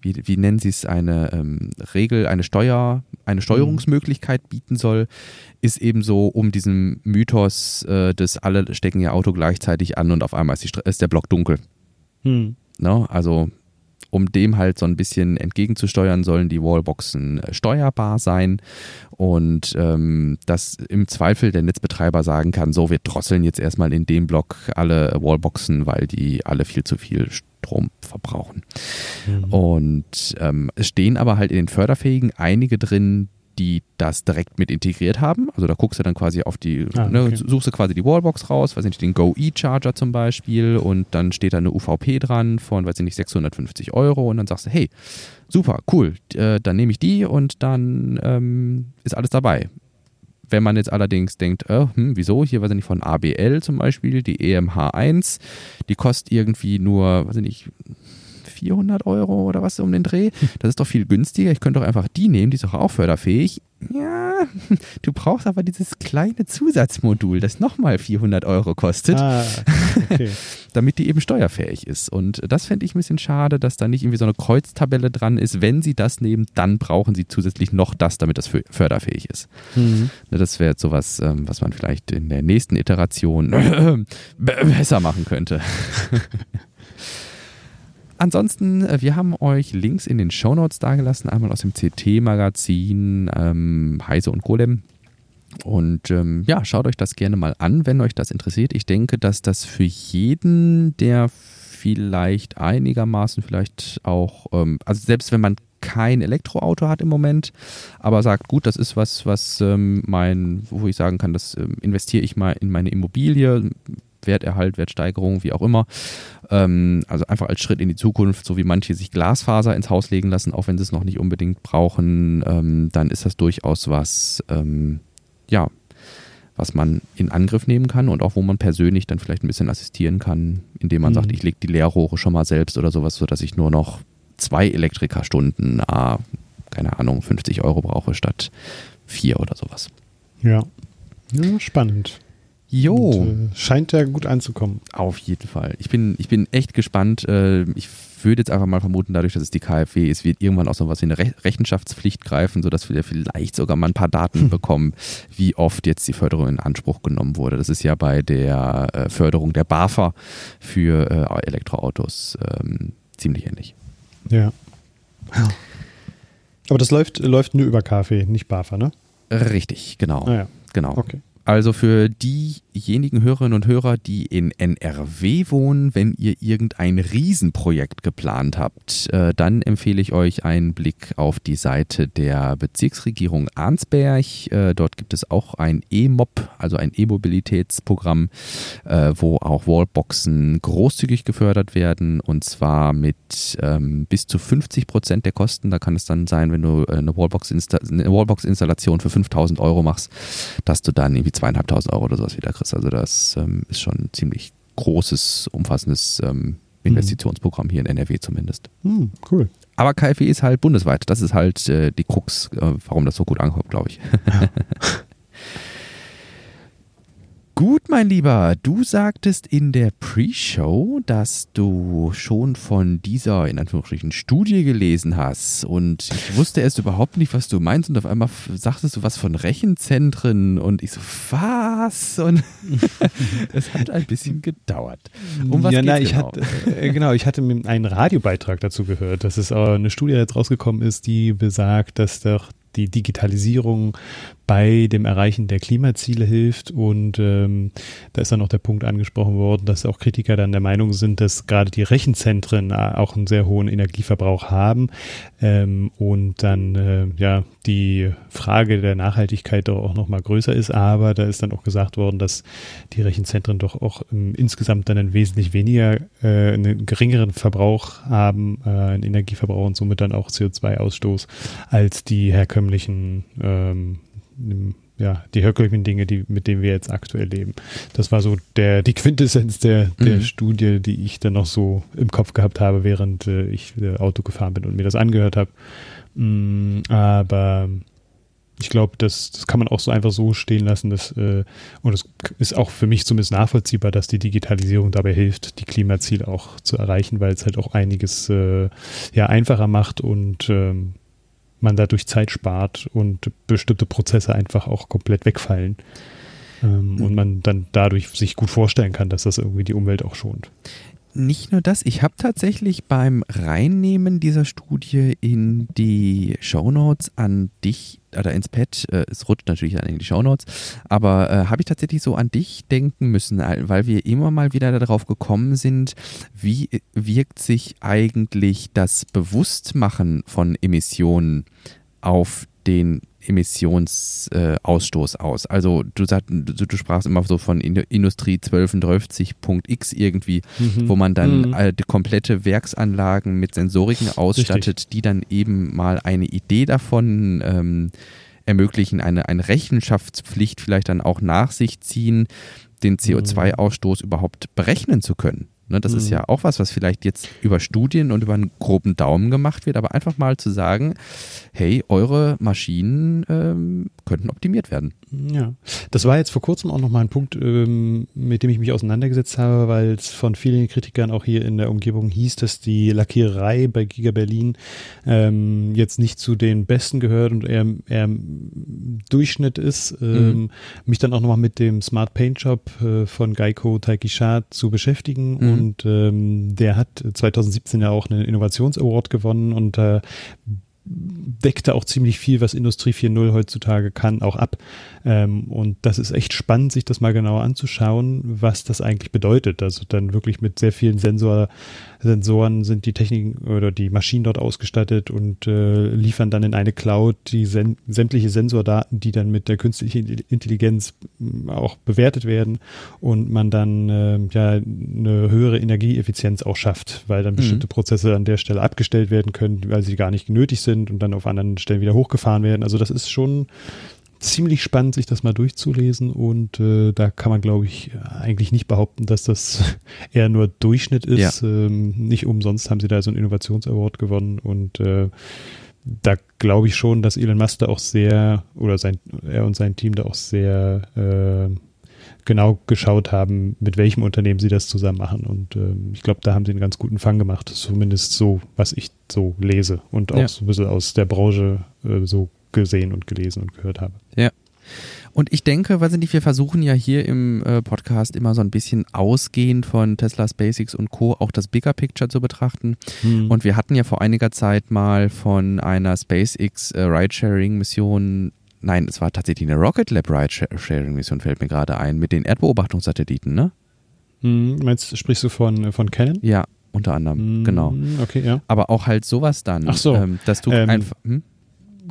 wie, wie nennen sie es, eine ähm, Regel, eine Steuer, eine Steuerungsmöglichkeit bieten soll, ist eben so, um diesem Mythos, äh, dass alle stecken ihr Auto gleichzeitig an und auf einmal ist, die, ist der Block dunkel. Hm. Ne, also um dem halt so ein bisschen entgegenzusteuern, sollen die Wallboxen steuerbar sein und ähm, dass im Zweifel der Netzbetreiber sagen kann, so, wir drosseln jetzt erstmal in dem Block alle Wallboxen, weil die alle viel zu viel Strom verbrauchen. Mhm. Und ähm, es stehen aber halt in den Förderfähigen einige drin, die das direkt mit integriert haben. Also da guckst du dann quasi auf die, ah, okay. ne, suchst du quasi die Wallbox raus, weiß nicht, den Go-E-Charger zum Beispiel und dann steht da eine U V P dran von, weiß ich nicht, sechshundertfünfzig Euro und dann sagst du, hey, super, cool, äh, dann nehme ich die und dann ähm, ist alles dabei. Wenn man jetzt allerdings denkt, äh, hm, wieso, hier, weiß ich nicht, von A B L zum Beispiel, die E M H eins, die kostet irgendwie nur, weiß ich nicht, vierhundert Euro oder was um den Dreh. Das ist doch viel günstiger. Ich könnte doch einfach die nehmen, die ist doch auch förderfähig. Ja, du brauchst aber dieses kleine Zusatzmodul, das nochmal vierhundert Euro kostet, ah, okay. damit die eben steuerfähig ist. Und das fände ich ein bisschen schade, dass da nicht irgendwie so eine Kreuztabelle dran ist. Wenn sie das nehmen, dann brauchen sie zusätzlich noch das, damit das förderfähig ist. Mhm. Das wäre jetzt sowas, was man vielleicht in der nächsten Iteration besser machen könnte. Ansonsten, wir haben euch Links in den Shownotes dagelassen, einmal aus dem C T-Magazin, ähm, Heise und Golem. Und ähm, ja, schaut euch das gerne mal an, wenn euch das interessiert. Ich denke, dass das für jeden, der vielleicht einigermaßen vielleicht auch, ähm, also selbst wenn man kein Elektroauto hat im Moment, aber sagt, gut, das ist was, was ähm, mein, wo ich sagen kann, das ähm, investiere ich mal in meine Immobilie, Werterhalt, Wertsteigerung, wie auch immer. Ähm, also einfach als Schritt in die Zukunft, so wie manche sich Glasfaser ins Haus legen lassen, auch wenn sie es noch nicht unbedingt brauchen, ähm, dann ist das durchaus was, ähm, ja, was man in Angriff nehmen kann und auch wo man persönlich dann vielleicht ein bisschen assistieren kann, indem man mhm. sagt, ich lege die Leerrohre schon mal selbst oder sowas, sodass ich nur noch zwei Elektrikerstunden, ah, keine Ahnung, fünfzig Euro brauche statt vier oder sowas. Ja, ja, spannend. Jo. Und, äh, scheint ja gut anzukommen. Auf jeden Fall. Ich bin, ich bin echt gespannt. Äh, ich würde jetzt einfach mal vermuten, dadurch, dass es die KfW ist, wird irgendwann auch so was wie eine Rech- Rechenschaftspflicht greifen, sodass wir vielleicht sogar mal ein paar Daten hm. bekommen, wie oft jetzt die Förderung in Anspruch genommen wurde. Das ist ja bei der äh, Förderung der BAFA für äh, Elektroautos ähm, ziemlich ähnlich. Ja. Aber das läuft, läuft nur über KfW, nicht BAFA, ne? Richtig, genau. Ah, ja. Genau. Okay. Also für diejenigen Hörerinnen und Hörer, die in N R W wohnen, wenn ihr irgendein Riesenprojekt geplant habt, äh, dann empfehle ich euch einen Blick auf die Seite der Bezirksregierung Arnsberg. Äh, dort gibt es auch ein E-Mob, also ein E-Mobilitätsprogramm, äh, wo auch Wallboxen großzügig gefördert werden und zwar mit ähm, bis zu fünfzig Prozent der Kosten. Da kann es dann sein, wenn du eine Wallbox-Insta- eine Wallbox-Installation für fünftausend Euro machst, dass du dann irgendwie zweieinhalbtausend Euro oder sowas wieder kriegst. Also das ähm, ist schon ein ziemlich großes, umfassendes ähm, Investitionsprogramm hier in N R W zumindest. Mhm, cool. Aber KfW ist halt bundesweit. Das ist halt äh, die Krux, äh, warum das so gut ankommt, glaube ich. Ja. Gut, mein Lieber, du sagtest in der Pre-Show, dass du schon von dieser, in Anführungsstrichen, Studie gelesen hast und ich wusste erst überhaupt nicht, was du meinst und auf einmal f- sagtest du was von Rechenzentren und ich so, was? Und es hat ein bisschen gedauert. Um was ja, geht's na, ich genau? Hatte, äh, genau, ich hatte einen Radiobeitrag dazu gehört, dass es äh, eine Studie jetzt rausgekommen ist, die besagt, dass doch die Digitalisierung bei dem Erreichen der Klimaziele hilft und ähm, da ist dann noch der Punkt angesprochen worden, dass auch Kritiker dann der Meinung sind, dass gerade die Rechenzentren auch einen sehr hohen Energieverbrauch haben ähm, und dann äh, ja die Frage der Nachhaltigkeit doch auch nochmal größer ist, aber da ist dann auch gesagt worden, dass die Rechenzentren doch auch ähm, insgesamt dann einen wesentlich weniger, äh, einen geringeren Verbrauch haben, äh, einen Energieverbrauch und somit dann auch C O zwei Ausstoß als die herkömmlichen ähm, ja, die herkömmlichen Dinge, die, mit denen wir jetzt aktuell leben. Das war so der, die Quintessenz der, der mhm. Studie, die ich dann noch so im Kopf gehabt habe, während äh, ich äh, Auto gefahren bin und mir das angehört habe. Mm, aber ich glaube, das, das kann man auch so einfach so stehen lassen, dass, äh, und es ist auch für mich zumindest nachvollziehbar, dass die Digitalisierung dabei hilft, die Klimaziele auch zu erreichen, weil es halt auch einiges äh, ja, einfacher macht und ähm, man dadurch Zeit spart und bestimmte Prozesse einfach auch komplett wegfallen. Ähm, mhm. Und man dann dadurch sich gut vorstellen kann, dass das irgendwie die Umwelt auch schont. Nicht nur das, ich habe tatsächlich beim Reinnehmen dieser Studie in die Shownotes an dich, oder ins Pad, äh, es rutscht natürlich dann in die Shownotes, aber äh, habe ich tatsächlich so an dich denken müssen, weil wir immer mal wieder darauf gekommen sind, wie wirkt sich eigentlich das Bewusstmachen von Emissionen auf den Emissionsausstoß äh, aus. Also du, sag, du, du sprachst immer so von Ind- Industrie zwölfhundertfünfzig Punkt X irgendwie, mhm. wo man dann mhm. äh, komplette Werksanlagen mit Sensoriken ausstattet, richtig, die dann eben mal eine Idee davon ähm, ermöglichen, eine, eine Rechenschaftspflicht vielleicht dann auch nach sich ziehen, den C O zwei Ausstoß mhm. überhaupt berechnen zu können. Ne, das mhm. ist ja auch was, was vielleicht jetzt über Studien und über einen groben Daumen gemacht wird, aber einfach mal zu sagen, hey, eure Maschinen ähm, könnten optimiert werden. Ja, das war jetzt vor kurzem auch nochmal ein Punkt, ähm, mit dem ich mich auseinandergesetzt habe, weil es von vielen Kritikern auch hier in der Umgebung hieß, dass die Lackiererei bei Giga Berlin ähm, jetzt nicht zu den Besten gehört und eher, eher im Durchschnitt ist. Ähm, mhm. Mich dann auch nochmal mit dem Smart Paint Shop äh, von Geico Taikisha zu beschäftigen mhm. und Und ähm, der hat zwanzig siebzehn ja auch einen Innovations-Award gewonnen und äh, deckte auch ziemlich viel, was Industrie vier null heutzutage kann, auch ab. Ähm, und das ist echt spannend, sich das mal genauer anzuschauen, was das eigentlich bedeutet. Also dann wirklich mit sehr vielen Sensor, Sensoren sind die Techniken oder die Maschinen dort ausgestattet und äh, liefern dann in eine Cloud die sen- sämtliche Sensordaten, die dann mit der künstlichen Intelligenz auch bewertet werden und man dann äh, ja eine höhere Energieeffizienz auch schafft, weil dann bestimmte mhm. Prozesse an der Stelle abgestellt werden können, weil sie gar nicht nötig sind und dann auf anderen Stellen wieder hochgefahren werden. Also das ist schon ziemlich spannend, sich das mal durchzulesen und äh, da kann man, glaube ich, eigentlich nicht behaupten, dass das eher nur Durchschnitt ist. Ja. Ähm, nicht umsonst haben sie da so einen Innovations-Award gewonnen und äh, da glaube ich schon, dass Elon Musk da auch sehr, oder sein, er und sein Team da auch sehr äh, genau geschaut haben, mit welchem Unternehmen sie das zusammen machen und äh, ich glaube, da haben sie einen ganz guten Fang gemacht, zumindest so, was ich so lese und auch ja. so ein bisschen aus der Branche äh, so gesehen und gelesen und gehört habe. Ja. Und ich denke, weiß ich nicht, wir versuchen ja hier im äh, Podcast immer so ein bisschen ausgehend von Tesla, SpaceX und Co. auch das Bigger Picture zu betrachten. Mhm. Und wir hatten ja vor einiger Zeit mal von einer SpaceX äh, Ridesharing-Mission. Nein, es war tatsächlich eine Rocket Lab Ridesharing-Mission, fällt mir gerade ein, mit den Erdbeobachtungssatelliten, ne? Mhm, meinst, sprichst du von, von Canon? Ja, unter anderem, mhm, genau. Okay, ja. Aber auch halt sowas dann. Ach so. Ähm, dass du ähm, einfach. Hm?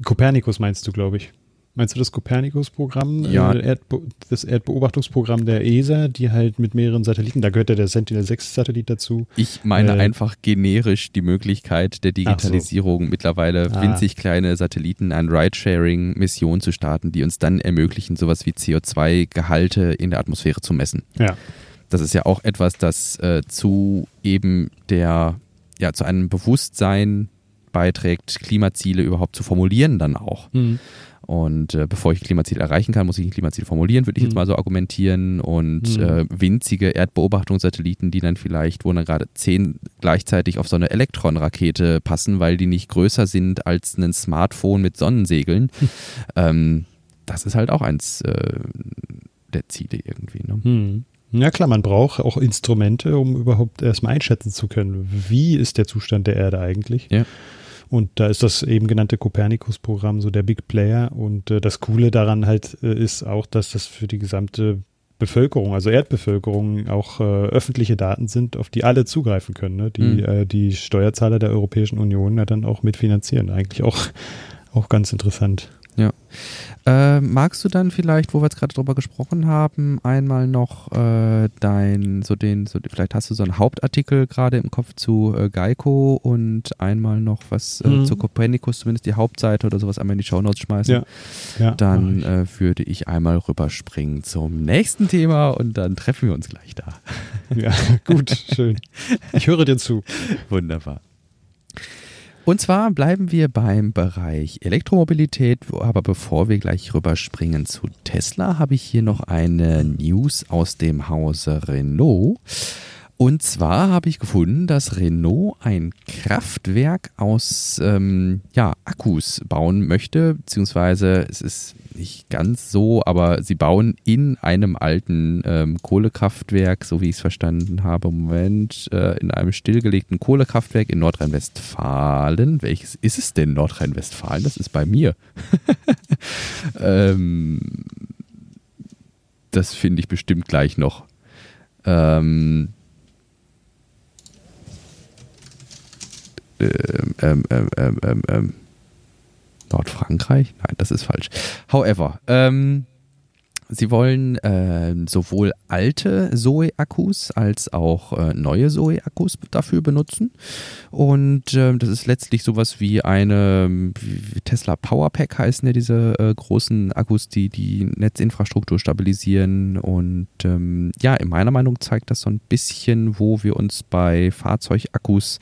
Kopernikus meinst du, glaube ich. Meinst du das Kopernikus-Programm, ja. äh, Erdbe- das Erdbeobachtungsprogramm der E S A, die halt mit mehreren Satelliten, da gehört ja der Sentinel sechs Satellit dazu. Ich meine äh, einfach generisch die Möglichkeit der Digitalisierung, so. mittlerweile ah. winzig kleine Satelliten an Ridesharing-Missionen zu starten, die uns dann ermöglichen, sowas wie C O zwei Gehalte in der Atmosphäre zu messen. Ja. Das ist ja auch etwas, das äh, zu eben der, ja, zu einem Bewusstsein beiträgt, Klimaziele überhaupt zu formulieren dann auch. Mhm. Und äh, bevor ich ein Klimaziel erreichen kann, muss ich ein Klimaziel formulieren, würde ich mhm. jetzt mal so argumentieren. Und mhm. äh, winzige Erdbeobachtungssatelliten, die dann vielleicht, wo dann gerade zehn gleichzeitig auf so eine Elektron-Rakete passen, weil die nicht größer sind als ein Smartphone mit Sonnensegeln. Mhm. Ähm, das ist halt auch eins äh, der Ziele irgendwie. Ne? Mhm. Ja klar, man braucht auch Instrumente, um überhaupt erstmal einschätzen zu können, wie ist der Zustand der Erde eigentlich. Ja. Und da ist das eben genannte Kopernikus-Programm so der Big Player. Und äh, das Coole daran halt äh, ist auch, dass das für die gesamte Bevölkerung, also Erdbevölkerung, auch äh, öffentliche Daten sind, auf die alle zugreifen können, ne? Die mhm. äh, die Steuerzahler der Europäischen Union ja dann auch mitfinanzieren. Eigentlich auch, auch ganz interessant. Ja. Äh, magst du dann vielleicht, wo wir jetzt gerade drüber gesprochen haben, einmal noch äh, dein, so den, so, vielleicht hast du so einen Hauptartikel gerade im Kopf zu äh, Geico und einmal noch was äh, mhm. zu Kopernikus, zumindest die Hauptseite oder sowas, einmal in die Shownotes schmeißen. Ja. Ja, dann äh, würde ich einmal rüberspringen zum nächsten Thema und dann treffen wir uns gleich da. Ja, gut, schön. Ich höre dir zu. Wunderbar. Und zwar bleiben wir beim Bereich Elektromobilität, aber bevor wir gleich rüberspringen zu Tesla, habe ich hier noch eine News aus dem Hause Renault. Und zwar habe ich gefunden, dass Renault ein Kraftwerk aus ähm, ja, Akkus bauen möchte, beziehungsweise es ist nicht ganz so, aber sie bauen in einem alten ähm, Kohlekraftwerk, so wie ich es verstanden habe, Moment, äh, in einem stillgelegten Kohlekraftwerk in Nordrhein-Westfalen. Welches ist es denn, Nordrhein-Westfalen? Das ist bei mir. ähm, das finde ich bestimmt gleich noch. Ähm, ähm, ähm, ähm, ähm, ähm. Nordfrankreich? Nein, das ist falsch. However, ähm, sie wollen äh, sowohl alte Zoe-Akkus als auch äh, neue Zoe-Akkus dafür benutzen. Und äh, das ist letztlich sowas wie eine wie Tesla Powerpack heißen ja diese äh, großen Akkus, die die Netzinfrastruktur stabilisieren. Und ähm, ja, in meiner Meinung zeigt das so ein bisschen, wo wir uns bei Fahrzeugakkus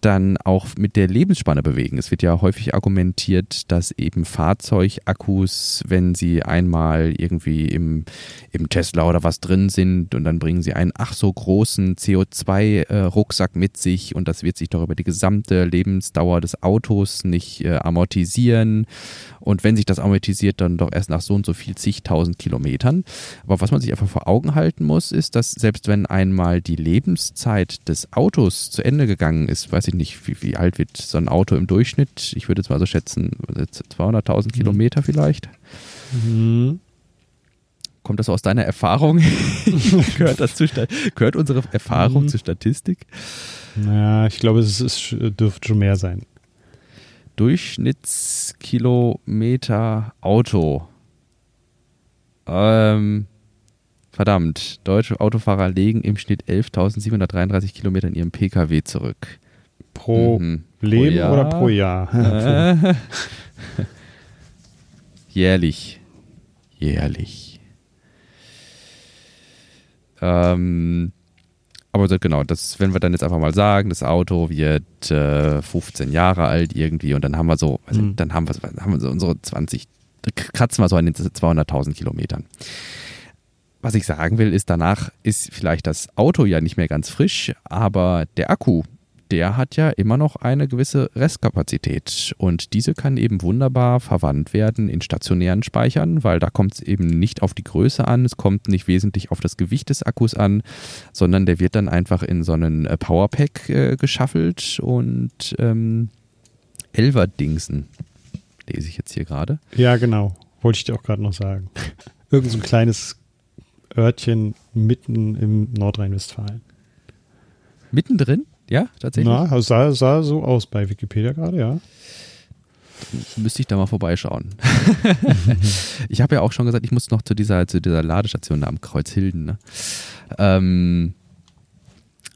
dann auch mit der Lebensspanne bewegen. Es wird ja häufig argumentiert, dass eben Fahrzeugakkus, wenn sie einmal irgendwie Im, im Tesla oder was drin sind und dann bringen sie einen ach so großen C O zwei Rucksack äh, mit sich und das wird sich doch über die gesamte Lebensdauer des Autos nicht äh, amortisieren und wenn sich das amortisiert, dann doch erst nach so und so viel zigtausend Kilometern. Aber was man sich einfach vor Augen halten muss, ist, dass selbst wenn einmal die Lebenszeit des Autos zu Ende gegangen ist, weiß ich nicht, wie, wie alt wird so ein Auto im Durchschnitt, ich würde jetzt mal so schätzen, zweihunderttausend mhm. Kilometer vielleicht. Mhm. Kommt das aus deiner Erfahrung? gehört, das zu, gehört unsere Erfahrung mhm. zur Statistik? Naja, ich glaube, es ist, dürfte schon mehr sein. Durchschnittskilometer Auto. Ähm, verdammt, deutsche Autofahrer legen im Schnitt elftausendsiebenhundertdreiunddreißig Kilometer in ihrem P K W zurück. Pro mhm. Leben pro oder pro Jahr? Äh. Jährlich. Jährlich. Ähm, aber genau, das, wenn wir dann jetzt einfach mal sagen, das Auto wird äh, fünfzehn Jahre alt irgendwie und dann haben wir so, also mhm. dann haben wir, haben wir so unsere zwanzig, kratzen wir so an den zweihunderttausend Kilometern. Was ich sagen will, ist, danach ist vielleicht das Auto ja nicht mehr ganz frisch, aber der Akku, der hat ja immer noch eine gewisse Restkapazität und diese kann eben wunderbar verwandt werden in stationären Speichern, weil da kommt es eben nicht auf die Größe an, es kommt nicht wesentlich auf das Gewicht des Akkus an, sondern der wird dann einfach in so einen Powerpack äh, geschaffelt und ähm, Elverdingsen, lese ich jetzt hier gerade. Ja genau, wollte ich dir auch gerade noch sagen. Irgend so ein kleines Örtchen mitten im Nordrhein-Westfalen. Mittendrin? Ja, tatsächlich. Na, sah, sah so aus bei Wikipedia gerade, ja. Müsste ich da mal vorbeischauen. Ich habe ja auch schon gesagt, ich muss noch zu dieser, zu dieser Ladestation da am Kreuz Hilden. Ne? Ähm,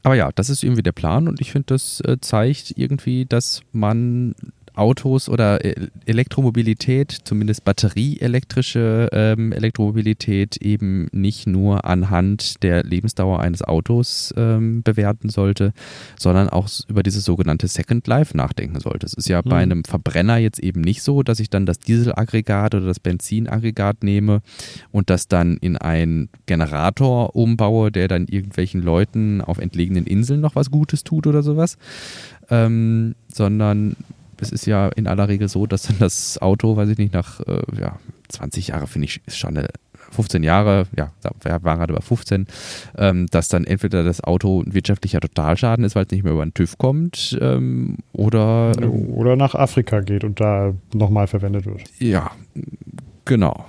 aber ja, das ist irgendwie der Plan und ich finde, das äh, zeigt irgendwie, dass man Autos oder Elektromobilität, zumindest batterieelektrische ähm, Elektromobilität, eben nicht nur anhand der Lebensdauer eines Autos ähm, bewerten sollte, sondern auch über dieses sogenannte Second Life nachdenken sollte. Es ist ja mhm. bei einem Verbrenner jetzt eben nicht so, dass ich dann das Dieselaggregat oder das Benzinaggregat nehme und das dann in einen Generator umbaue, der dann irgendwelchen Leuten auf entlegenen Inseln noch was Gutes tut oder sowas, ähm, sondern es ist ja in aller Regel so, dass dann das Auto, weiß ich nicht, nach äh, ja, zwanzig Jahre, finde ich, ist schon eine, fünfzehn Jahre, ja, da waren gerade über fünfzehn, ähm, dass dann entweder das Auto ein wirtschaftlicher Totalschaden ist, weil es nicht mehr über den TÜV kommt, ähm, oder äh, oder nach Afrika geht und da nochmal verwendet wird. Ja, genau.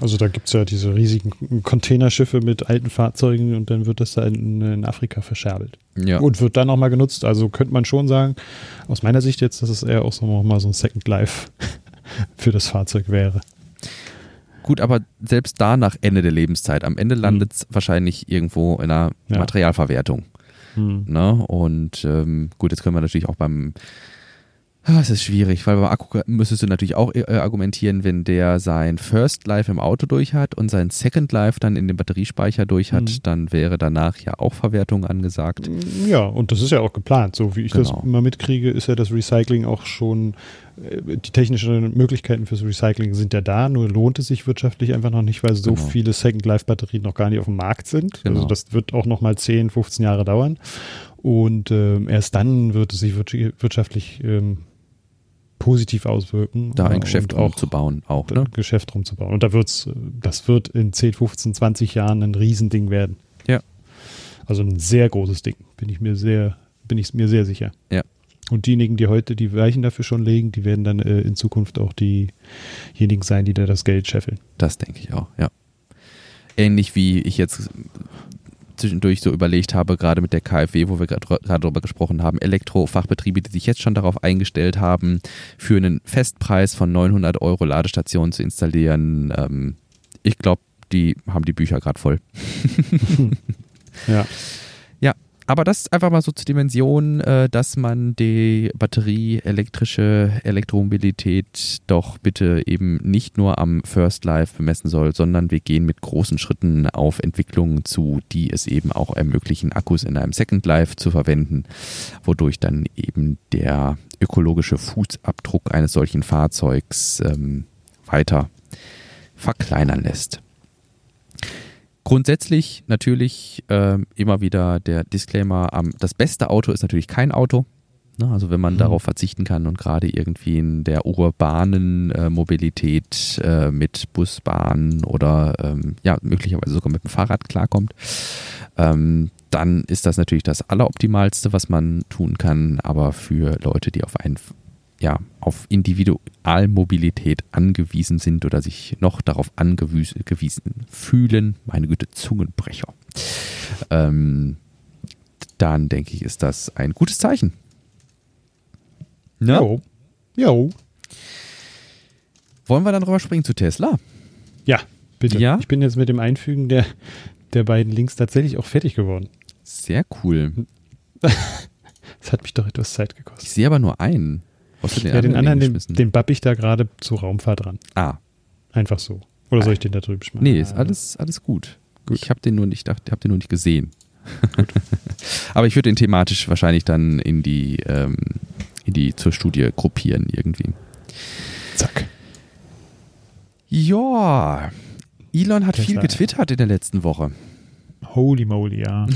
Also da gibt es ja diese riesigen Containerschiffe mit alten Fahrzeugen und dann wird das da in, in Afrika verscherbelt. Ja. Und wird dann nochmal genutzt. Also könnte man schon sagen, aus meiner Sicht jetzt, dass es eher auch so nochmal so ein Second Life für das Fahrzeug wäre. Gut, aber selbst da nach Ende der Lebenszeit, am Ende landet es mhm. wahrscheinlich irgendwo in einer ja. Materialverwertung. Mhm. Ne? Und ähm, gut, jetzt können wir natürlich auch beim Es ist schwierig, weil beim Akku müsstest du natürlich auch äh, argumentieren, wenn der sein First Life im Auto durch hat und sein Second Life dann in den Batteriespeicher durch hat, mhm. dann wäre danach ja auch Verwertung angesagt. Ja, und das ist ja auch geplant. So wie ich genau. das immer mitkriege, ist ja das Recycling auch schon, äh, die technischen Möglichkeiten fürs Recycling sind ja da, nur lohnt es sich wirtschaftlich einfach noch nicht, weil so genau. viele Second Life Batterien noch gar nicht auf dem Markt sind. Genau. Also das wird auch nochmal zehn, fünfzehn Jahre dauern und äh, erst dann wird es sich wirtschaftlich ähm, positiv auswirken. Da ein Geschäft rumzubauen auch, ne? Ein Geschäft rumzubauen. Und da wird's, das wird in zehn, fünfzehn, zwanzig Jahren ein Riesending werden. Ja. Also ein sehr großes Ding, bin ich mir sehr, bin ich mir sehr sicher. Ja. Und diejenigen, die heute die Weichen dafür schon legen, die werden dann äh, in Zukunft auch diejenigen sein, die da das Geld scheffeln. Das denke ich auch, ja. Ähnlich wie ich jetzt zwischendurch so überlegt habe, gerade mit der KfW, wo wir gerade darüber gesprochen haben, Elektrofachbetriebe, die sich jetzt schon darauf eingestellt haben, für einen Festpreis von neunhundert Euro Ladestationen zu installieren. Ähm, ich glaube, die haben die Bücher gerade voll. Ja. Ja, aber das ist einfach mal so zur Dimension, äh, dass man die Batterie, elektrische Elektromobilität doch bitte eben nicht nur am First Life bemessen soll, sondern wir gehen mit großen Schritten auf Entwicklungen zu, die es eben auch ermöglichen, Akkus in einem Second Life zu verwenden, wodurch dann eben der ökologische Fußabdruck eines solchen Fahrzeugs ähm, weiter verkleinern lässt. Grundsätzlich natürlich äh, immer wieder der Disclaimer, ähm, das beste Auto ist natürlich kein Auto, ne? Also wenn man mhm. darauf verzichten kann und gerade irgendwie in der urbanen äh, Mobilität äh, mit Bus, Bahn oder ähm, ja möglicherweise sogar mit dem Fahrrad klarkommt, ähm, dann ist das natürlich das Alleroptimalste, was man tun kann, aber für Leute, die auf einen ja, auf Individualmobilität angewiesen sind oder sich noch darauf angewiesen fühlen, meine Güte, Zungenbrecher, ähm, dann denke ich, ist das ein gutes Zeichen. Jo. Jo. Wollen wir dann rüber springen zu Tesla? Ja, bitte. Ja? Ich bin jetzt mit dem Einfügen der, der beiden Links tatsächlich auch fertig geworden. Sehr cool. Das hat mich doch etwas Zeit gekostet. Ich sehe aber nur einen. Den ja, den anderen, den, den bapp ich da gerade zur Raumfahrt ran. Ah. Einfach so. Oder soll ich den da drüben schmeißen? Nee, ist alles, alles gut. gut. Ich habe den, hab den nur nicht gesehen. Aber ich würde den thematisch wahrscheinlich dann in die, ähm, in die zur Studie gruppieren irgendwie. Zack. Ja. Elon hat Tesla, viel getwittert in der letzten Woche. Holy moly, ja.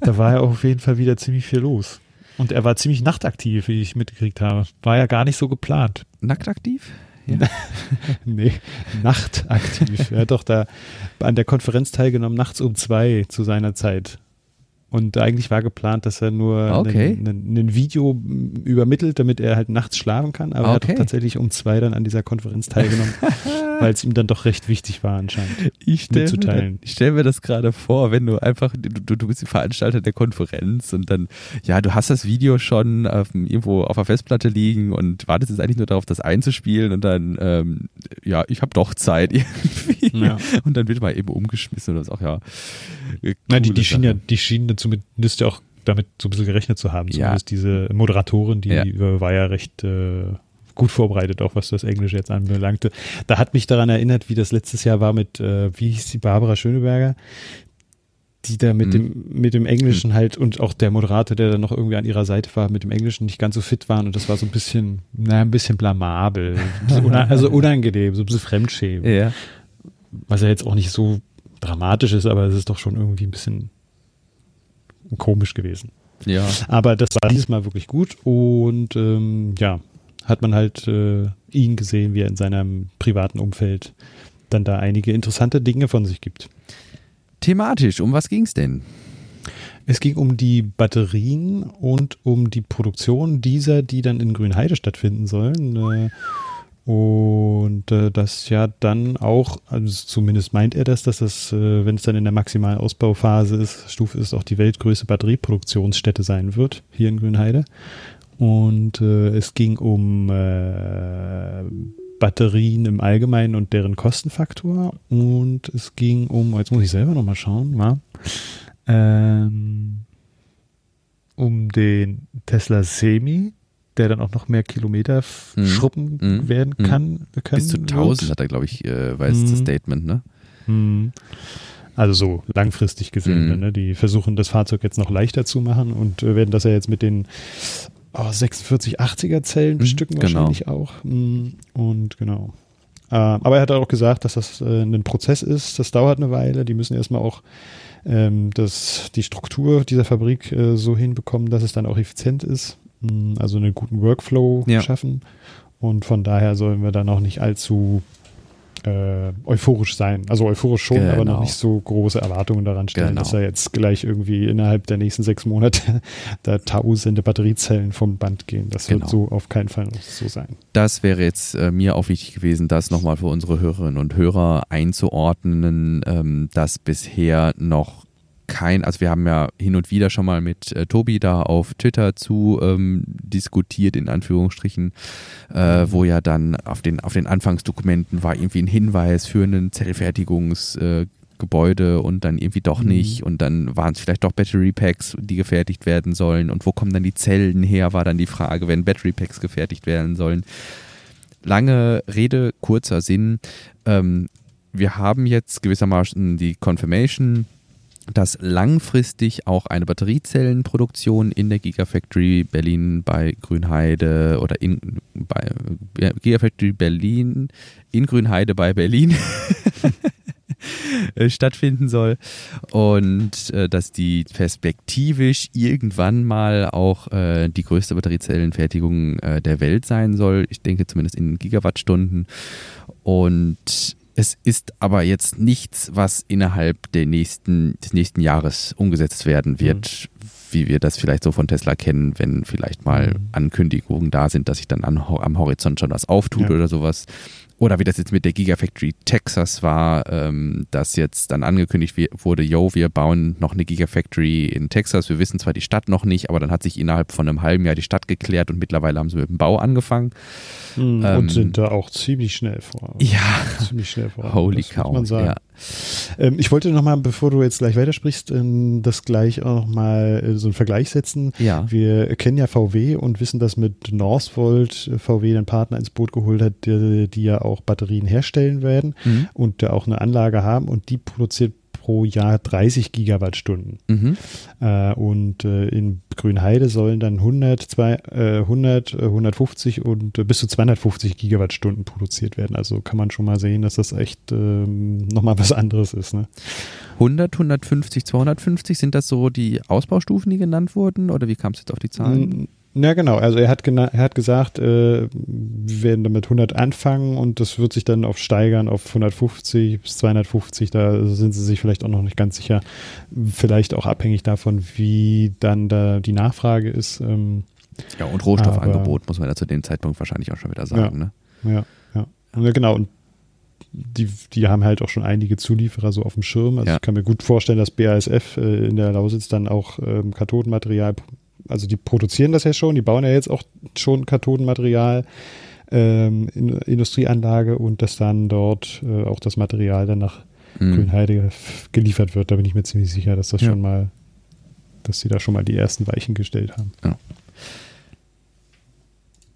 Da war ja auch auf jeden Fall wieder ziemlich viel los. Und er war ziemlich nachtaktiv, wie ich mitgekriegt habe. War ja gar nicht so geplant. Nacktaktiv? Ja. Nee, nachtaktiv. Er hat doch da an der Konferenz teilgenommen, nachts um zwei zu seiner Zeit. Und eigentlich war geplant, dass er nur okay. ein Video übermittelt, damit er halt nachts schlafen kann. Aber okay. er hat tatsächlich um zwei dann an dieser Konferenz teilgenommen, weil es ihm dann doch recht wichtig war anscheinend, ich stell mitzuteilen. Mir, ich stelle mir das gerade vor, wenn du einfach, du, du bist Veranstalter der Konferenz und dann, ja, du hast das Video schon auf, irgendwo auf der Festplatte liegen und wartest jetzt eigentlich nur darauf, das einzuspielen und dann, ähm, ja, ich habe doch Zeit irgendwie. Ja. Und dann wird mal eben umgeschmissen oder was auch, ja. Nein, die, die, Schiene, die Schiene zu müsste auch damit so ein bisschen gerechnet zu haben. Zumindest ja. diese Moderatorin, die ja. war ja recht äh, gut vorbereitet, auch was das Englische jetzt anbelangte. Da hat mich daran erinnert, wie das letztes Jahr war mit, äh, wie hieß die, Barbara Schöneberger, die da mit, mhm. dem, mit dem Englischen mhm. halt und auch der Moderator, der dann noch irgendwie an ihrer Seite war, mit dem Englischen nicht ganz so fit waren und das war so ein bisschen, naja, ein bisschen blamabel, ein bisschen unang- also unangenehm, so ein bisschen Fremdschämen. Ja. Was ja jetzt auch nicht so dramatisch ist, aber es ist doch schon irgendwie ein bisschen komisch gewesen. Ja. Aber das war dieses Mal wirklich gut und ähm, ja, hat man halt äh, ihn gesehen, wie er in seinem privaten Umfeld dann da einige interessante Dinge von sich gibt. Thematisch, um was ging es denn? Es ging um die Batterien und um die Produktion dieser, die dann in Grünheide stattfinden sollen. Und das ja dann auch, also zumindest meint er das, dass das, wenn es dann in der maximalen Ausbauphase ist, Stufe ist, auch die weltgrößte Batterieproduktionsstätte sein wird, hier in Grünheide. Und es ging um äh, Batterien im Allgemeinen und deren Kostenfaktor und es ging um, jetzt muss ich selber nochmal schauen, ja, ähm, um den Tesla Semi, der dann auch noch mehr Kilometer mhm. schrubben mhm. werden kann. Mhm. Bis zu tausend hat er, glaube ich, äh, weiß mhm. das Statement, ne? Mhm. Also so langfristig gesehen, mhm. ne? Die versuchen das Fahrzeug jetzt noch leichter zu machen und äh, werden das ja jetzt mit den Oh, sechsundvierzig achtziger Zellen bestücken, mhm, genau. wahrscheinlich auch. Und genau. Aber er hat auch gesagt, dass das ein Prozess ist, das dauert eine Weile. Die müssen erstmal auch das, die Struktur dieser Fabrik so hinbekommen, dass es dann auch effizient ist. Also einen guten Workflow ja. schaffen. Und von daher sollen wir dann auch nicht allzu Äh, euphorisch sein. Also euphorisch schon, genau. aber noch nicht so große Erwartungen daran stellen, genau. dass er jetzt gleich irgendwie innerhalb der nächsten sechs Monate da tausende Batteriezellen vom Band gehen. Das genau. wird so auf keinen Fall so sein. Das wäre jetzt äh, mir auch wichtig gewesen, das nochmal für unsere Hörerinnen und Hörer einzuordnen, ähm, dass bisher noch kein, also wir haben ja hin und wieder schon mal mit äh, Tobi da auf Twitter zu ähm, diskutiert, in Anführungsstrichen, äh, wo ja dann auf den, auf den Anfangsdokumenten war irgendwie ein Hinweis für einen Zellfertigungsgebäude äh, und dann irgendwie doch nicht mhm. und dann waren es vielleicht doch Battery Packs, die gefertigt werden sollen und wo kommen dann die Zellen her, war dann die Frage, wenn Battery Packs gefertigt werden sollen. Lange Rede, kurzer Sinn. Ähm, wir haben jetzt gewissermaßen die Confirmation, dass langfristig auch eine Batteriezellenproduktion in der Gigafactory Berlin bei Grünheide oder in bei ja, Gigafactory Berlin in Grünheide bei Berlin stattfinden soll und äh, dass die perspektivisch irgendwann mal auch äh, die größte Batteriezellenfertigung äh, der Welt sein soll. Ich denke zumindest in Gigawattstunden und es ist aber jetzt nichts, was innerhalb der nächsten, des nächsten Jahres umgesetzt werden wird, mhm. wie wir das vielleicht so von Tesla kennen, wenn vielleicht mal Ankündigungen da sind, dass sich dann an, am Horizont schon was auftut ja. oder sowas. Oder wie das jetzt mit der Gigafactory Texas war, ähm, dass jetzt dann angekündigt wurde, yo, wir bauen noch eine Gigafactory in Texas. Wir wissen zwar die Stadt noch nicht, aber dann hat sich innerhalb von einem halben Jahr die Stadt geklärt und mittlerweile haben sie mit dem Bau angefangen. Und ähm, sind da auch ziemlich schnell vor. Ja, ziemlich schnell vor. Holy das cow, muss man sagen. Ja. Ähm, ich wollte nochmal, bevor du jetzt gleich weitersprichst, ähm, das gleich auch nochmal äh, so einen Vergleich setzen. Ja. Wir kennen ja V W und wissen, dass mit Northvolt V W den Partner ins Boot geholt hat, die, die ja auch Batterien herstellen werden mhm. und da auch eine Anlage haben und die produziert pro Jahr dreißig Gigawattstunden. Mhm. Äh, und äh, in Grünheide sollen dann hundert, zwei, äh, hundert hundertfünfzig und äh, bis zu zweihundertfünfzig Gigawattstunden produziert werden. Also kann man schon mal sehen, dass das echt ähm, nochmal was anderes ist. Ne? hundert, hundertfünfzig, zweihundertfünfzig, sind das so die Ausbaustufen, die genannt wurden? Oder wie kam es jetzt auf die Zahlen? N- Na ja, genau, also er hat, gena- er hat gesagt, äh, wir werden damit hundert anfangen und das wird sich dann auf steigern auf hundertfünfzig bis zweihundertfünfzig, da sind sie sich vielleicht auch noch nicht ganz sicher, vielleicht auch abhängig davon, wie dann da die Nachfrage ist. Ähm, ja, und Rohstoffangebot aber, muss man ja zu dem Zeitpunkt wahrscheinlich auch schon wieder sagen. Ja, ne? ja, ja. ja genau und Die, die haben halt auch schon einige Zulieferer so auf dem Schirm. Also ja. ich kann mir gut vorstellen, dass B A S F äh, in der Lausitz dann auch ähm, Kathodenmaterial, also die produzieren das ja schon, die bauen ja jetzt auch schon Kathodenmaterial, ähm, in, Industrieanlage und dass dann dort äh, auch das Material dann nach mhm. Grünheide geliefert wird. Da bin ich mir ziemlich sicher, dass das ja. schon mal dass sie da schon mal die ersten Weichen gestellt haben. Ja.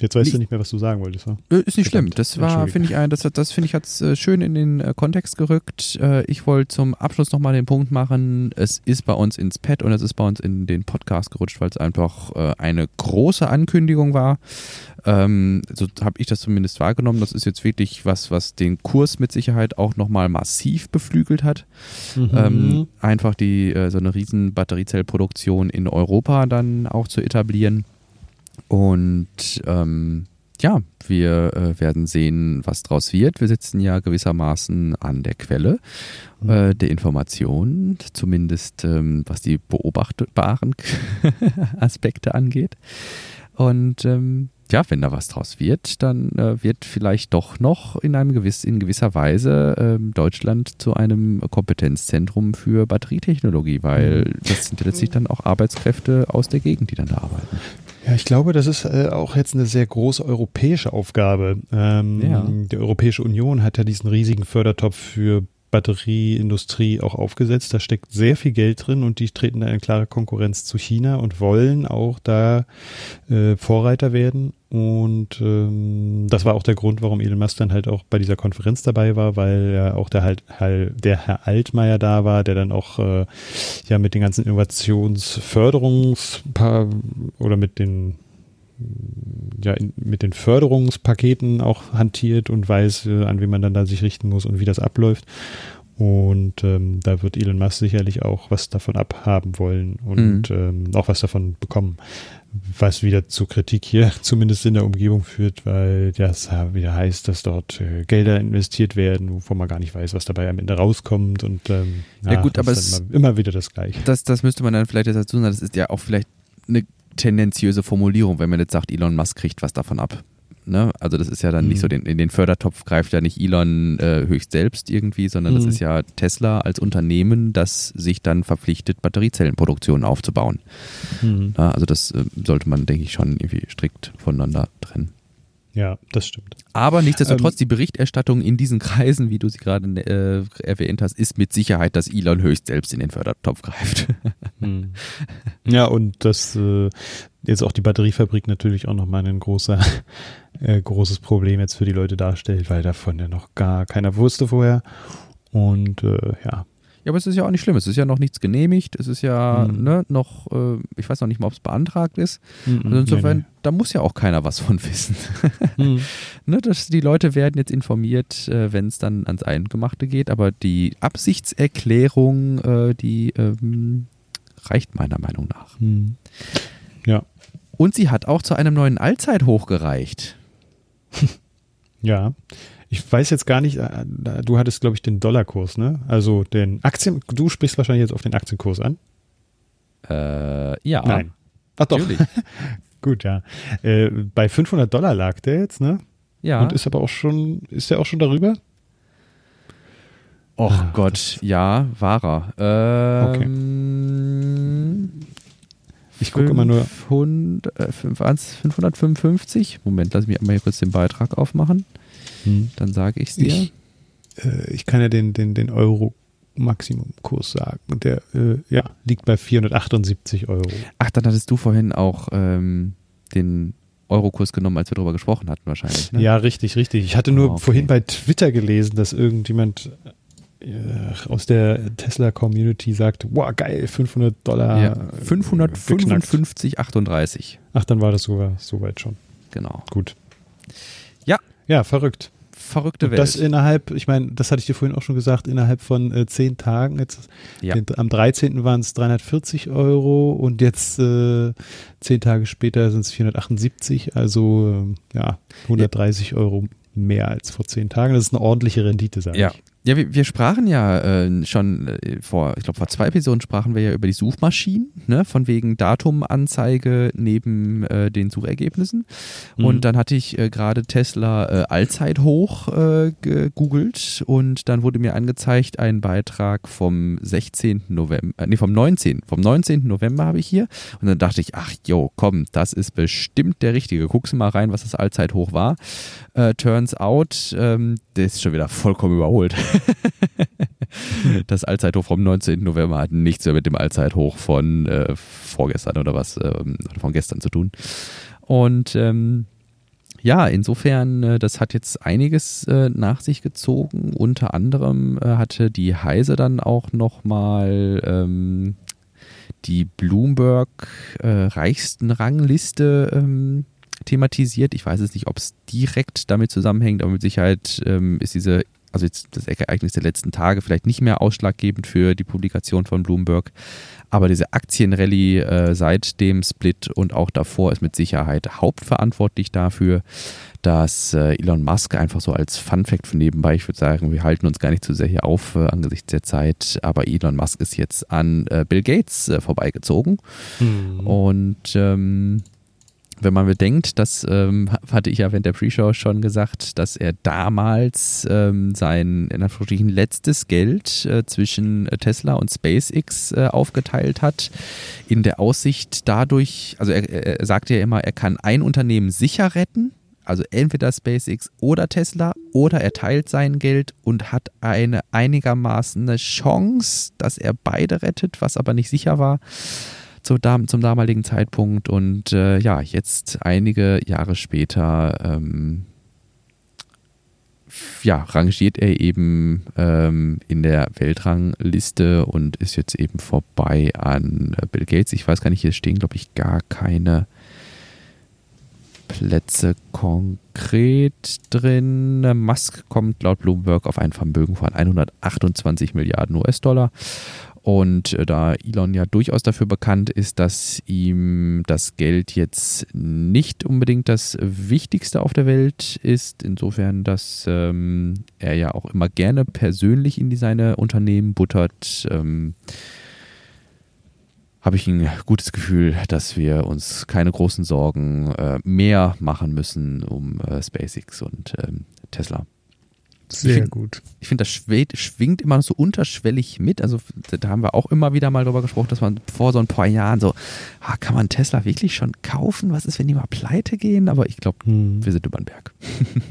Jetzt weißt ich, du nicht mehr, was du sagen wolltest. Ne? Ist nicht schlimm. Das war, finde ich, ein, das, das finde ich, hat es äh, schön in den äh, Kontext gerückt. Äh, ich wollte zum Abschluss nochmal den Punkt machen. Es ist bei uns ins Pad und es ist bei uns in den Podcast gerutscht, weil es einfach äh, eine große Ankündigung war. Ähm, so habe ich das zumindest wahrgenommen. Das ist jetzt wirklich was, was den Kurs mit Sicherheit auch nochmal massiv beflügelt hat. Mhm. Ähm, einfach die äh, so eine riesen Batteriezellproduktion in Europa dann auch zu etablieren. Und ähm, ja, wir äh, werden sehen, was draus wird. Wir sitzen ja gewissermaßen an der Quelle äh, der Informationen, zumindest ähm, was die beobachtbaren Aspekte angeht. Und ähm, ja, wenn da was draus wird, dann äh, wird vielleicht doch noch in, einem gewiss, in gewisser Weise äh, Deutschland zu einem Kompetenzzentrum für Batterietechnologie, weil das sind letztlich dann auch Arbeitskräfte aus der Gegend, die dann da arbeiten. Ja, ich glaube, das ist äh, auch jetzt eine sehr große europäische Aufgabe. Ähm, ja. Die Europäische Union hat ja diesen riesigen Fördertopf für Batterieindustrie auch aufgesetzt. Da steckt sehr viel Geld drin und die treten da in klare Konkurrenz zu China und wollen auch da äh, Vorreiter werden. Und ähm, das war auch der Grund, warum Elon Musk dann halt auch bei dieser Konferenz dabei war, weil ja auch der, halt, der Herr Altmaier da war, der dann auch äh, ja mit den ganzen Innovationsförderungs- oder mit den ja in, mit den Förderungspaketen auch hantiert und weiß, äh, an wen man dann da sich richten muss und wie das abläuft. Und ähm, da wird Elon Musk sicherlich auch was davon abhaben wollen und mhm. ähm, auch was davon bekommen, was wieder zu Kritik hier zumindest in der Umgebung führt, weil das wieder heißt, dass dort äh, Gelder investiert werden, wovon man gar nicht weiß, was dabei am Ende rauskommt. Und ähm, ja, ja, gut, aber ist es, immer, immer wieder das Gleiche. Das, das müsste man dann vielleicht dazu sagen, das ist ja auch vielleicht eine tendenziöse Formulierung, wenn man jetzt sagt, Elon Musk kriegt was davon ab. Ne? Also das ist ja dann mhm. nicht so, den, in den Fördertopf greift ja nicht Elon äh, höchst selbst irgendwie, sondern mhm. das ist ja Tesla als Unternehmen, das sich dann verpflichtet, Batteriezellenproduktion aufzubauen. Mhm. Na, also das äh, sollte man, denke ich, schon irgendwie strikt voneinander trennen. Ja, das stimmt. Aber nichtsdestotrotz, ähm, die Berichterstattung in diesen Kreisen, wie du sie gerade äh, erwähnt hast, ist mit Sicherheit, dass Elon höchst selbst in den Fördertopf greift. Hm. Ja, und dass äh, jetzt auch die Batteriefabrik natürlich auch nochmal ein großer, äh, großes Problem jetzt für die Leute darstellt, weil davon ja noch gar keiner wusste vorher. Und äh, ja. Ja, aber es ist ja auch nicht schlimm. Es ist ja noch nichts genehmigt. Es ist ja mhm. ne, noch, äh, ich weiß noch nicht mal, ob es beantragt ist. Mhm, also insofern, nee, nee. Da muss ja auch keiner was von wissen. Mhm. ne, das, die Leute werden jetzt informiert, äh, wenn es dann ans Eingemachte geht. Aber die Absichtserklärung, äh, die ähm, reicht meiner Meinung nach. Mhm. Ja. Und sie hat auch zu einem neuen Allzeithoch gereicht. ja. Ich weiß jetzt gar nicht, du hattest, glaube ich, den Dollarkurs, ne? Also den Aktien, du sprichst wahrscheinlich jetzt auf den Aktienkurs an. Äh, ja. Nein. Ach doch. Natürlich. Gut, ja. Äh, bei fünfhundert Dollar lag der jetzt, ne? Ja. Und ist aber auch schon, ist der auch schon darüber? Och ah, Gott, ja, war er. Ähm, okay. Ich gucke immer nur. fünfhundertfünfundfünfzig Moment, lass mich einmal kurz den Beitrag aufmachen. Hm. Dann sage ich es dir. Ich, äh, ich kann ja den, den, den Euro-Maximum-Kurs sagen. Und der äh, ja, liegt bei vierhundertachtundsiebzig Euro. Ach, dann hattest du vorhin auch ähm, den Euro-Kurs genommen, als wir darüber gesprochen hatten wahrscheinlich. Ne? Ja, richtig, richtig. Ich hatte nur oh, okay. vorhin bei Twitter gelesen, dass irgendjemand äh, aus der Tesla-Community sagt, wow, geil, fünfhundert Dollar. Ja, fünfhundertfünfundfünfzig Komma achtunddreißig. Ach, dann war das sogar so weit schon. Genau. Gut. Ja, verrückt. Verrückte und Welt. Das innerhalb, ich meine, das hatte ich dir vorhin auch schon gesagt, innerhalb von äh, zehn Tagen. Jetzt, ja. den, am dreizehnten waren es dreihundertvierzig Euro und jetzt äh, zehn Tage später sind es vierhundertachtundsiebzig. Also äh, ja, hundertdreißig ja. Euro mehr als vor zehn Tagen. Das ist eine ordentliche Rendite, sage ja. ich. Ja, wir, wir sprachen ja äh, schon äh, vor, ich glaube vor zwei Episoden sprachen wir ja über die Suchmaschinen, ne? Von wegen Datumanzeige neben äh, den Suchergebnissen. Mhm. Und dann hatte ich äh, gerade Tesla äh, Allzeithoch äh, gegoogelt und dann wurde mir angezeigt ein Beitrag vom sechzehnten November, äh, nee vom neunzehnten Vom neunzehnten November habe ich hier und dann dachte ich, ach jo, komm, das ist bestimmt der richtige. Guckst du mal rein, was das Allzeithoch war. Äh, turns out, ähm, der ist schon wieder vollkommen überholt. Das Allzeithoch vom neunzehnten November hat nichts mehr mit dem Allzeithoch von äh, vorgestern oder was, äh, von gestern zu tun. Und ähm, ja, insofern, das hat jetzt einiges äh, nach sich gezogen. Unter anderem äh, hatte die Heise dann auch nochmal ähm, die Bloomberg äh, Reichsten-Rangliste ähm, thematisiert. Ich weiß jetzt nicht, ob es direkt damit zusammenhängt, aber mit Sicherheit ähm, ist diese, also jetzt das Ereignis der letzten Tage vielleicht nicht mehr ausschlaggebend für die Publikation von Bloomberg. Aber diese Aktienrallye äh, seit dem Split und auch davor ist mit Sicherheit hauptverantwortlich dafür, dass äh, Elon Musk einfach so als Funfact von nebenbei, ich würde sagen, wir halten uns gar nicht zu sehr hier auf äh, angesichts der Zeit, aber Elon Musk ist jetzt an äh, Bill Gates äh, vorbeigezogen. Hm. Und ähm, wenn man bedenkt, das ähm, hatte ich ja während der Pre-Show schon gesagt, dass er damals ähm, sein in Anführungsstrichen letztes Geld äh, zwischen Tesla und SpaceX äh, aufgeteilt hat, in der Aussicht dadurch, also er, er sagte ja immer, er kann ein Unternehmen sicher retten, also entweder SpaceX oder Tesla, oder er teilt sein Geld und hat eine einigermaßen eine Chance, dass er beide rettet, was aber nicht sicher war zum damaligen Zeitpunkt. Und äh, ja, jetzt einige Jahre später ähm, ja, rangiert er eben ähm, in der Weltrangliste und ist jetzt eben vorbei an Bill Gates. Ich weiß gar nicht, hier stehen, glaube ich, gar keine Plätze konkret drin. Musk kommt laut Bloomberg auf ein Vermögen von hundertachtundzwanzig Milliarden US-Dollar. Und da Elon ja durchaus dafür bekannt ist, dass ihm das Geld jetzt nicht unbedingt das Wichtigste auf der Welt ist, insofern, dass ähm, er ja auch immer gerne persönlich in seine Unternehmen buttert, ähm, habe ich ein gutes Gefühl, dass wir uns keine großen Sorgen äh, mehr machen müssen um äh, SpaceX und ähm, Tesla. Sehr ich find, gut. Ich finde, das schwingt immer noch so unterschwellig mit. Also da haben wir auch immer wieder mal drüber gesprochen, dass man vor so ein paar Jahren so, ah, kann man Tesla wirklich schon kaufen? Was ist, wenn die mal pleite gehen? Aber ich glaube, hm. wir sind über den Berg.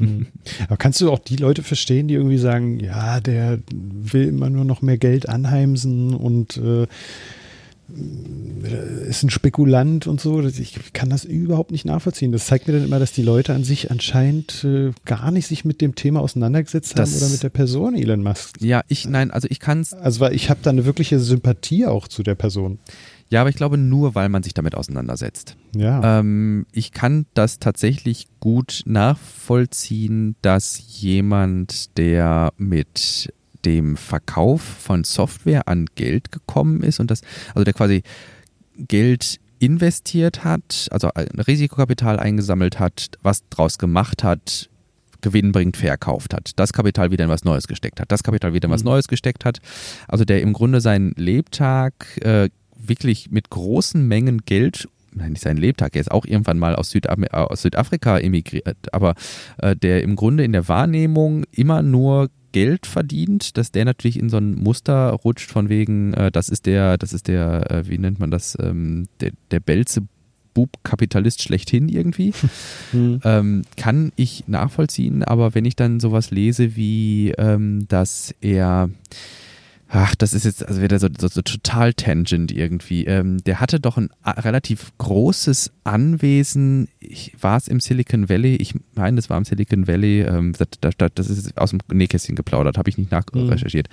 Hm. Aber kannst du auch die Leute verstehen, die irgendwie sagen, ja, der will immer nur noch mehr Geld anheimsen und äh, ist ein Spekulant und so? Ich kann das überhaupt nicht nachvollziehen. Das zeigt mir dann immer, dass die Leute an sich anscheinend äh, gar nicht sich mit dem Thema auseinandergesetzt das haben oder mit der Person Elon Musk. Ja, ich, nein, also ich kann es. Also weil ich habe da eine wirkliche Sympathie auch zu der Person. Ja, aber ich glaube nur, weil man sich damit auseinandersetzt. Ja. Ähm, ich kann das tatsächlich gut nachvollziehen, dass jemand, der mit dem Verkauf von Software an Geld gekommen ist und das, also der quasi Geld investiert hat, also Risikokapital eingesammelt hat, was draus gemacht hat, Gewinn bringt, verkauft hat, das Kapital wieder in was Neues gesteckt hat, das Kapital wieder in was Neues gesteckt hat, also der im Grunde seinen Lebtag äh, wirklich mit großen Mengen Geld, nein, nicht seinen Lebtag, er ist auch irgendwann mal aus, Südaf- aus Südafrika emigriert, aber äh, der im Grunde in der Wahrnehmung immer nur Geld verdient, dass der natürlich in so ein Muster rutscht von wegen, äh, das ist der, das ist der, äh, wie nennt man das, ähm, der, der Belzebub-Kapitalist schlechthin irgendwie. Mhm. Ähm, kann ich nachvollziehen, aber wenn ich dann sowas lese wie, ähm, dass er, ach, das ist jetzt also wieder so, so, so total tangent irgendwie. Ähm, der hatte doch ein a- relativ großes Anwesen. War es im Silicon Valley? Ich meine, das war im Silicon Valley. Ähm, das, das, das ist aus dem Nähkästchen geplaudert, habe ich nicht nachrecherchiert.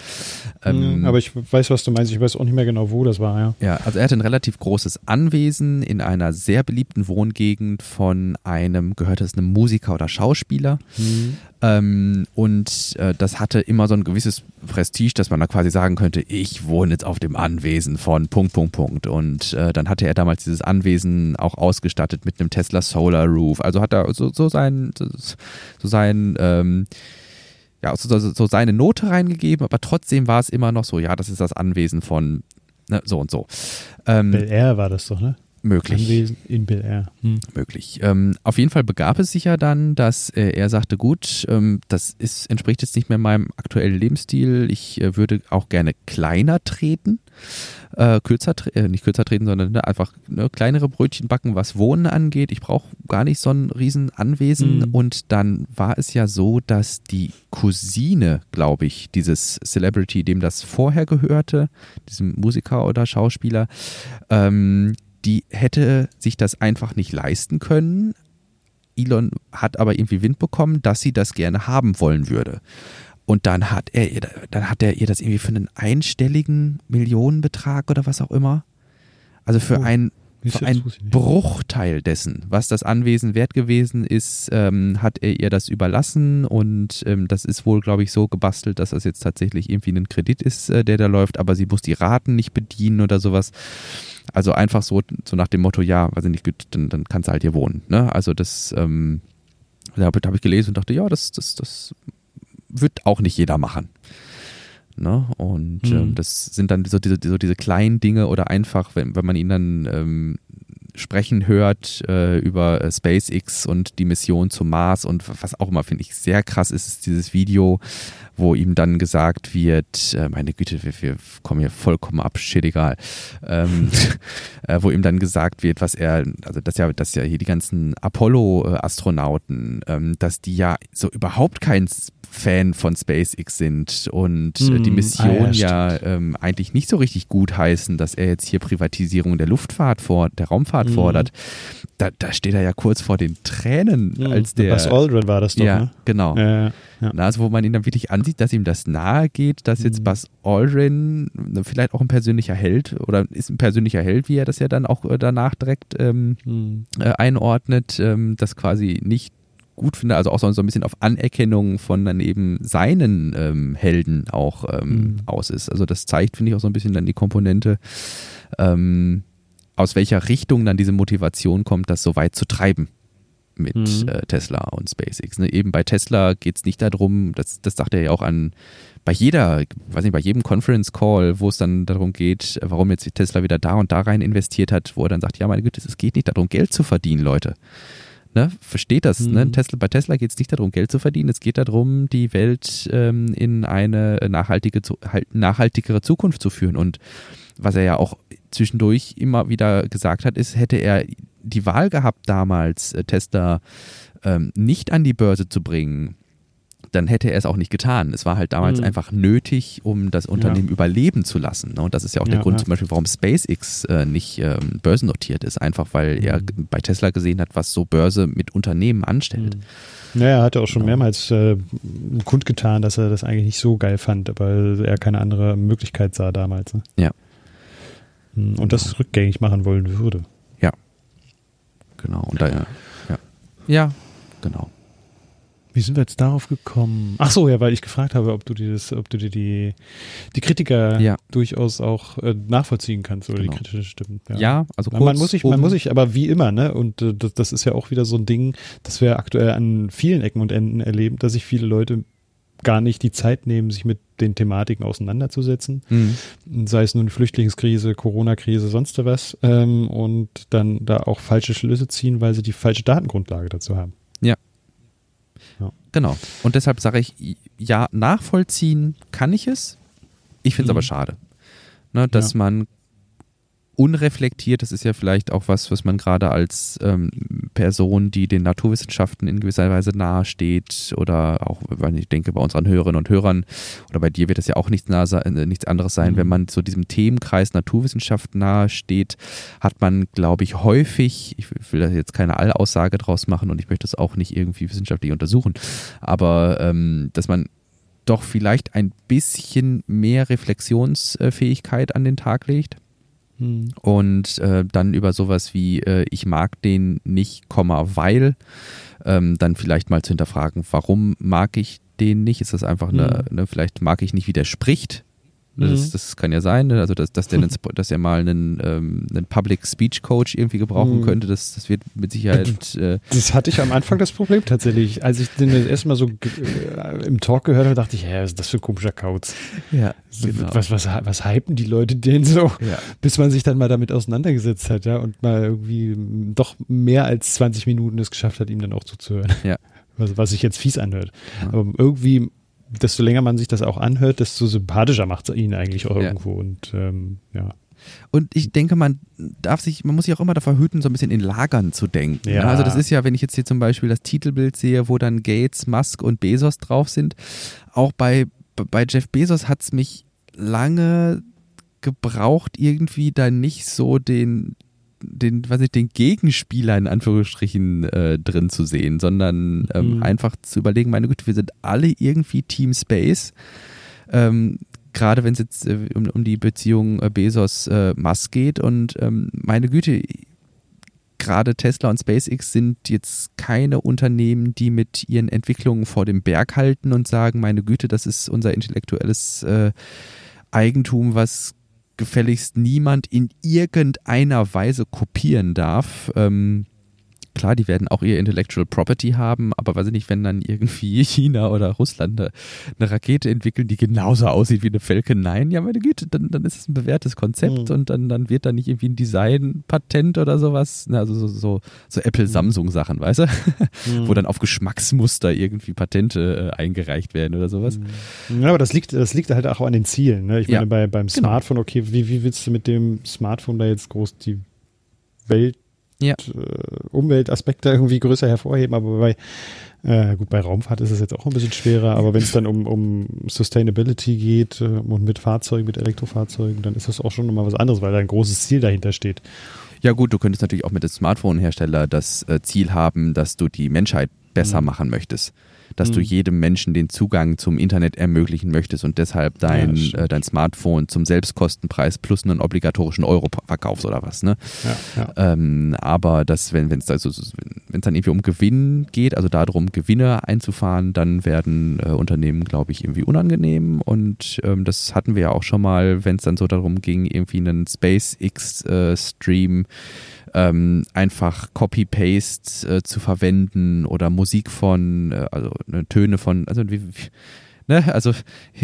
Ähm, ja, aber ich weiß, was du meinst. Ich weiß auch nicht mehr genau, wo das war. Ja, ja, also er hatte ein relativ großes Anwesen in einer sehr beliebten Wohngegend von einem, gehörte es einem Musiker oder Schauspieler. Mhm. Ähm, und äh, das hatte immer so ein gewisses Prestige, dass man da quasi sagt, könnte, ich wohne jetzt auf dem Anwesen von Punkt, Punkt, Punkt. Und äh, dann hatte er damals dieses Anwesen auch ausgestattet mit einem Tesla Solar Roof. Also hat er so, so sein, so sein, ähm, ja, so, so seine Note reingegeben, aber trotzdem war es immer noch so, ja, das ist das Anwesen von, ne, so und so. Ähm, Bel Air war das doch, ne? Möglich. Anwesen in Bel Air. Hm. Möglich. Ähm, auf jeden Fall begab es sich ja dann, dass äh, er sagte, gut, ähm, das ist, entspricht jetzt nicht mehr meinem aktuellen Lebensstil. Ich äh, würde auch gerne kleiner treten, äh, kürzer, äh, nicht kürzer treten, sondern ne, einfach ne, kleinere Brötchen backen, was Wohnen angeht. Ich brauche gar nicht so ein riesen Anwesen. Mhm. Und dann war es ja so, dass die Cousine, glaube ich, dieses Celebrity, dem das vorher gehörte, diesem Musiker oder Schauspieler, ähm, die hätte sich das einfach nicht leisten können. Elon hat aber irgendwie Wind bekommen, dass sie das gerne haben wollen würde. Und dann hat er, dann hat er ihr das irgendwie für einen einstelligen Millionenbetrag oder was auch immer. Also für, oh, ein, für einen Bruchteil dessen, was das Anwesen wert gewesen ist, ähm, hat er ihr das überlassen. Und ähm, das ist wohl, glaube ich, so gebastelt, dass das jetzt tatsächlich irgendwie ein Kredit ist, äh, der da läuft. Aber sie muss die Raten nicht bedienen oder sowas. Also einfach so, so nach dem Motto, ja, weiß ich nicht, dann, dann kannst du halt hier wohnen. Ne? Also das ähm, da habe ich gelesen und dachte, ja, das, das, das wird auch nicht jeder machen. Ne? Und mhm. ähm, das sind dann so diese, so diese kleinen Dinge oder einfach, wenn, wenn man ihn dann ähm, sprechen hört äh, über SpaceX und die Mission zum Mars und was auch immer, finde ich sehr krass ist, ist dieses Video, wo ihm dann gesagt wird, äh, meine Güte, wir, wir kommen hier vollkommen ab, shit egal, ähm, äh, wo ihm dann gesagt wird, was er, also dass ja, dass ja hier die ganzen Apollo-Astronauten, ähm, dass die ja so überhaupt kein Fan von SpaceX sind und äh, die Mission ah, ja, ja ähm, eigentlich nicht so richtig gut heißen, dass er jetzt hier Privatisierung der Luftfahrt vor, der Raumfahrt mhm. fordert. Da, da steht er ja kurz vor den Tränen, mhm. als der. Buzz Aldrin war das doch, ja, ne? Genau. Ja, ja. Na, also wo man ihn dann wirklich ansieht, dass ihm das nahe geht, dass jetzt mhm. Buzz Aldrin vielleicht auch ein persönlicher Held oder ist ein persönlicher Held, wie er das ja dann auch danach direkt ähm, mhm. äh, einordnet, ähm, das quasi nicht gut finde, also auch so ein bisschen auf Anerkennung von dann eben seinen ähm, Helden auch ähm, mhm. aus ist. Also das zeigt, finde ich, auch so ein bisschen dann die Komponente, ähm, aus welcher Richtung dann diese Motivation kommt, das so weit zu treiben mit mhm. äh, Tesla und SpaceX. Ne? Eben bei Tesla geht es nicht darum, das, das sagt er ja auch an, bei jeder, weiß nicht, bei jedem Conference Call, wo es dann darum geht, warum jetzt Tesla wieder da und da rein investiert hat, wo er dann sagt, ja meine Güte, es geht nicht darum, Geld zu verdienen, Leute. Ne, versteht das. Mhm. Ne? Tesla, bei Tesla geht es nicht darum, Geld zu verdienen. Es geht darum, die Welt ähm, in eine nachhaltige, nachhaltigere Zukunft zu führen. Und was er ja auch zwischendurch immer wieder gesagt hat, ist, hätte er die Wahl gehabt damals, Tesla ähm, nicht an die Börse zu bringen, dann hätte er es auch nicht getan. Es war halt damals mhm. einfach nötig, um das Unternehmen ja. überleben zu lassen. Ne? Und das ist ja auch der ja, Grund ja. zum Beispiel, warum SpaceX äh, nicht ähm, börsennotiert ist. Einfach, weil mhm. er bei Tesla gesehen hat, was so Börse mit Unternehmen anstellt. Mhm. Ja, er hatte auch schon genau. mehrmals äh, kundgetan, dass er das eigentlich nicht so geil fand, aber er keine andere Möglichkeit sah damals. Ne? Ja. Und genau. das rückgängig machen wollen würde. Ja. Genau. Und da, ja. Ja. ja, genau. Wie sind wir jetzt darauf gekommen? Ach so, ja, weil ich gefragt habe, ob du dir, das, ob du dir die, die Kritiker ja. durchaus auch äh, nachvollziehen kannst oder genau. die kritischen Stimmen. Ja, ja also kurz man muss sich, man muss sich, aber wie immer, ne? Und äh, das, das ist ja auch wieder so ein Ding, das wir aktuell an vielen Ecken und Enden erleben, dass sich viele Leute gar nicht die Zeit nehmen, sich mit den Thematiken auseinanderzusetzen. Mhm. Sei es nun Flüchtlingskrise, Corona-Krise, sonst was. Ähm, und dann da auch falsche Schlüsse ziehen, weil sie die falsche Datengrundlage dazu haben. Ja. Ja. Genau. Und deshalb sage ich, ja, nachvollziehen kann ich es. Ich finde es mhm. aber schade, ne, dass ja. man unreflektiert, das ist ja vielleicht auch was, was man gerade als ähm, Person, die den Naturwissenschaften in gewisser Weise nahe steht oder auch, weil ich denke, bei unseren Hörerinnen und Hörern oder bei dir wird das ja auch nichts, nahe, äh, nichts anderes sein, mhm. wenn man zu diesem Themenkreis Naturwissenschaft nahe steht, hat man, glaube ich, häufig, ich will da jetzt keine Allaussage draus machen und ich möchte das auch nicht irgendwie wissenschaftlich untersuchen, aber ähm, dass man doch vielleicht ein bisschen mehr Reflexionsfähigkeit an den Tag legt. Und äh, dann über sowas wie äh, ich mag den nicht, Komma, weil ähm, dann vielleicht mal zu hinterfragen, warum mag ich den nicht? Ist das einfach eine, mhm. ne, vielleicht mag ich nicht, wie der spricht, Das, mhm. das kann ja sein, also dass, dass, der, einen, dass er mal einen, ähm, einen Public Speech Coach irgendwie gebrauchen mhm. könnte, das, das wird mit Sicherheit... Äh das hatte ich am Anfang das Problem tatsächlich. Als ich den das erste Mal so äh, im Talk gehört habe, dachte ich, hä, was ist das für ein komischer Kauz? Ja, so, genau. was, was, was hypen die Leute denn so? Ja. Bis man sich dann mal damit auseinandergesetzt hat, ja, und mal irgendwie doch mehr als zwanzig Minuten es geschafft hat, ihm dann auch zuzuhören. Ja. Was, was sich jetzt fies anhört. Mhm. Aber irgendwie... desto länger man sich das auch anhört, desto sympathischer macht es ihn eigentlich auch irgendwo. Ja. Und ähm, ja. Und ich denke, man darf sich, man muss sich auch immer davor hüten, so ein bisschen in Lagern zu denken. Ja. Also das ist ja, wenn ich jetzt hier zum Beispiel das Titelbild sehe, wo dann Gates, Musk und Bezos drauf sind, auch bei, bei Jeff Bezos hat es mich lange gebraucht, irgendwie da nicht so den den, weiß ich, den Gegenspieler in Anführungsstrichen äh, drin zu sehen, sondern ähm, mhm. einfach zu überlegen, meine Güte, wir sind alle irgendwie Team Space, ähm, gerade wenn es jetzt äh, um, um die Beziehung äh, Bezos-Musk äh, geht und ähm, meine Güte, gerade Tesla und SpaceX sind jetzt keine Unternehmen, die mit ihren Entwicklungen vor dem Berg halten und sagen, meine Güte, das ist unser intellektuelles äh, Eigentum, was gefälligst niemand in irgendeiner Weise kopieren darf. Ähm, klar, die werden auch ihr Intellectual Property haben, aber weiß ich nicht, wenn dann irgendwie China oder Russland eine, eine Rakete entwickeln, die genauso aussieht wie eine Falcon neun, ja meine Güte, dann, dann ist es ein bewährtes Konzept mhm. und dann, dann wird da nicht irgendwie ein Design-Patent oder sowas, also so, so, so Apple-Samsung-Sachen, weißt du, mhm. wo dann auf Geschmacksmuster irgendwie Patente äh, eingereicht werden oder sowas. Ja, aber das liegt, das liegt halt auch an den Zielen, ne? Ich meine, ja. bei, beim Smartphone, okay, wie, wie willst du mit dem Smartphone da jetzt groß die Welt Ja. Und, äh, Umweltaspekte irgendwie größer hervorheben, aber bei äh, gut, bei Raumfahrt ist es jetzt auch ein bisschen schwerer, aber wenn es dann um, um Sustainability geht äh, und mit Fahrzeugen, mit Elektrofahrzeugen, dann ist das auch schon nochmal was anderes, weil da ein großes Ziel dahinter steht. Ja gut, du könntest natürlich auch mit dem Smartphone-Hersteller das äh, Ziel haben, dass du die Menschheit besser mhm. machen möchtest, dass mhm. du jedem Menschen den Zugang zum Internet ermöglichen möchtest und deshalb dein, ja, äh, dein Smartphone zum Selbstkostenpreis plus einen obligatorischen Euro verkaufst oder was. Ne? Ja, ja. Ähm, aber das, wenn es also, dann irgendwie um Gewinn geht, also darum Gewinne einzufahren, dann werden äh, Unternehmen, glaube ich, irgendwie unangenehm und ähm, das hatten wir ja auch schon mal, wenn es dann so darum ging, irgendwie einen SpaceX-Stream äh, Ähm, einfach Copy-Paste äh, zu verwenden oder Musik von, äh, also ne, Töne von, also wie, wie, ne, also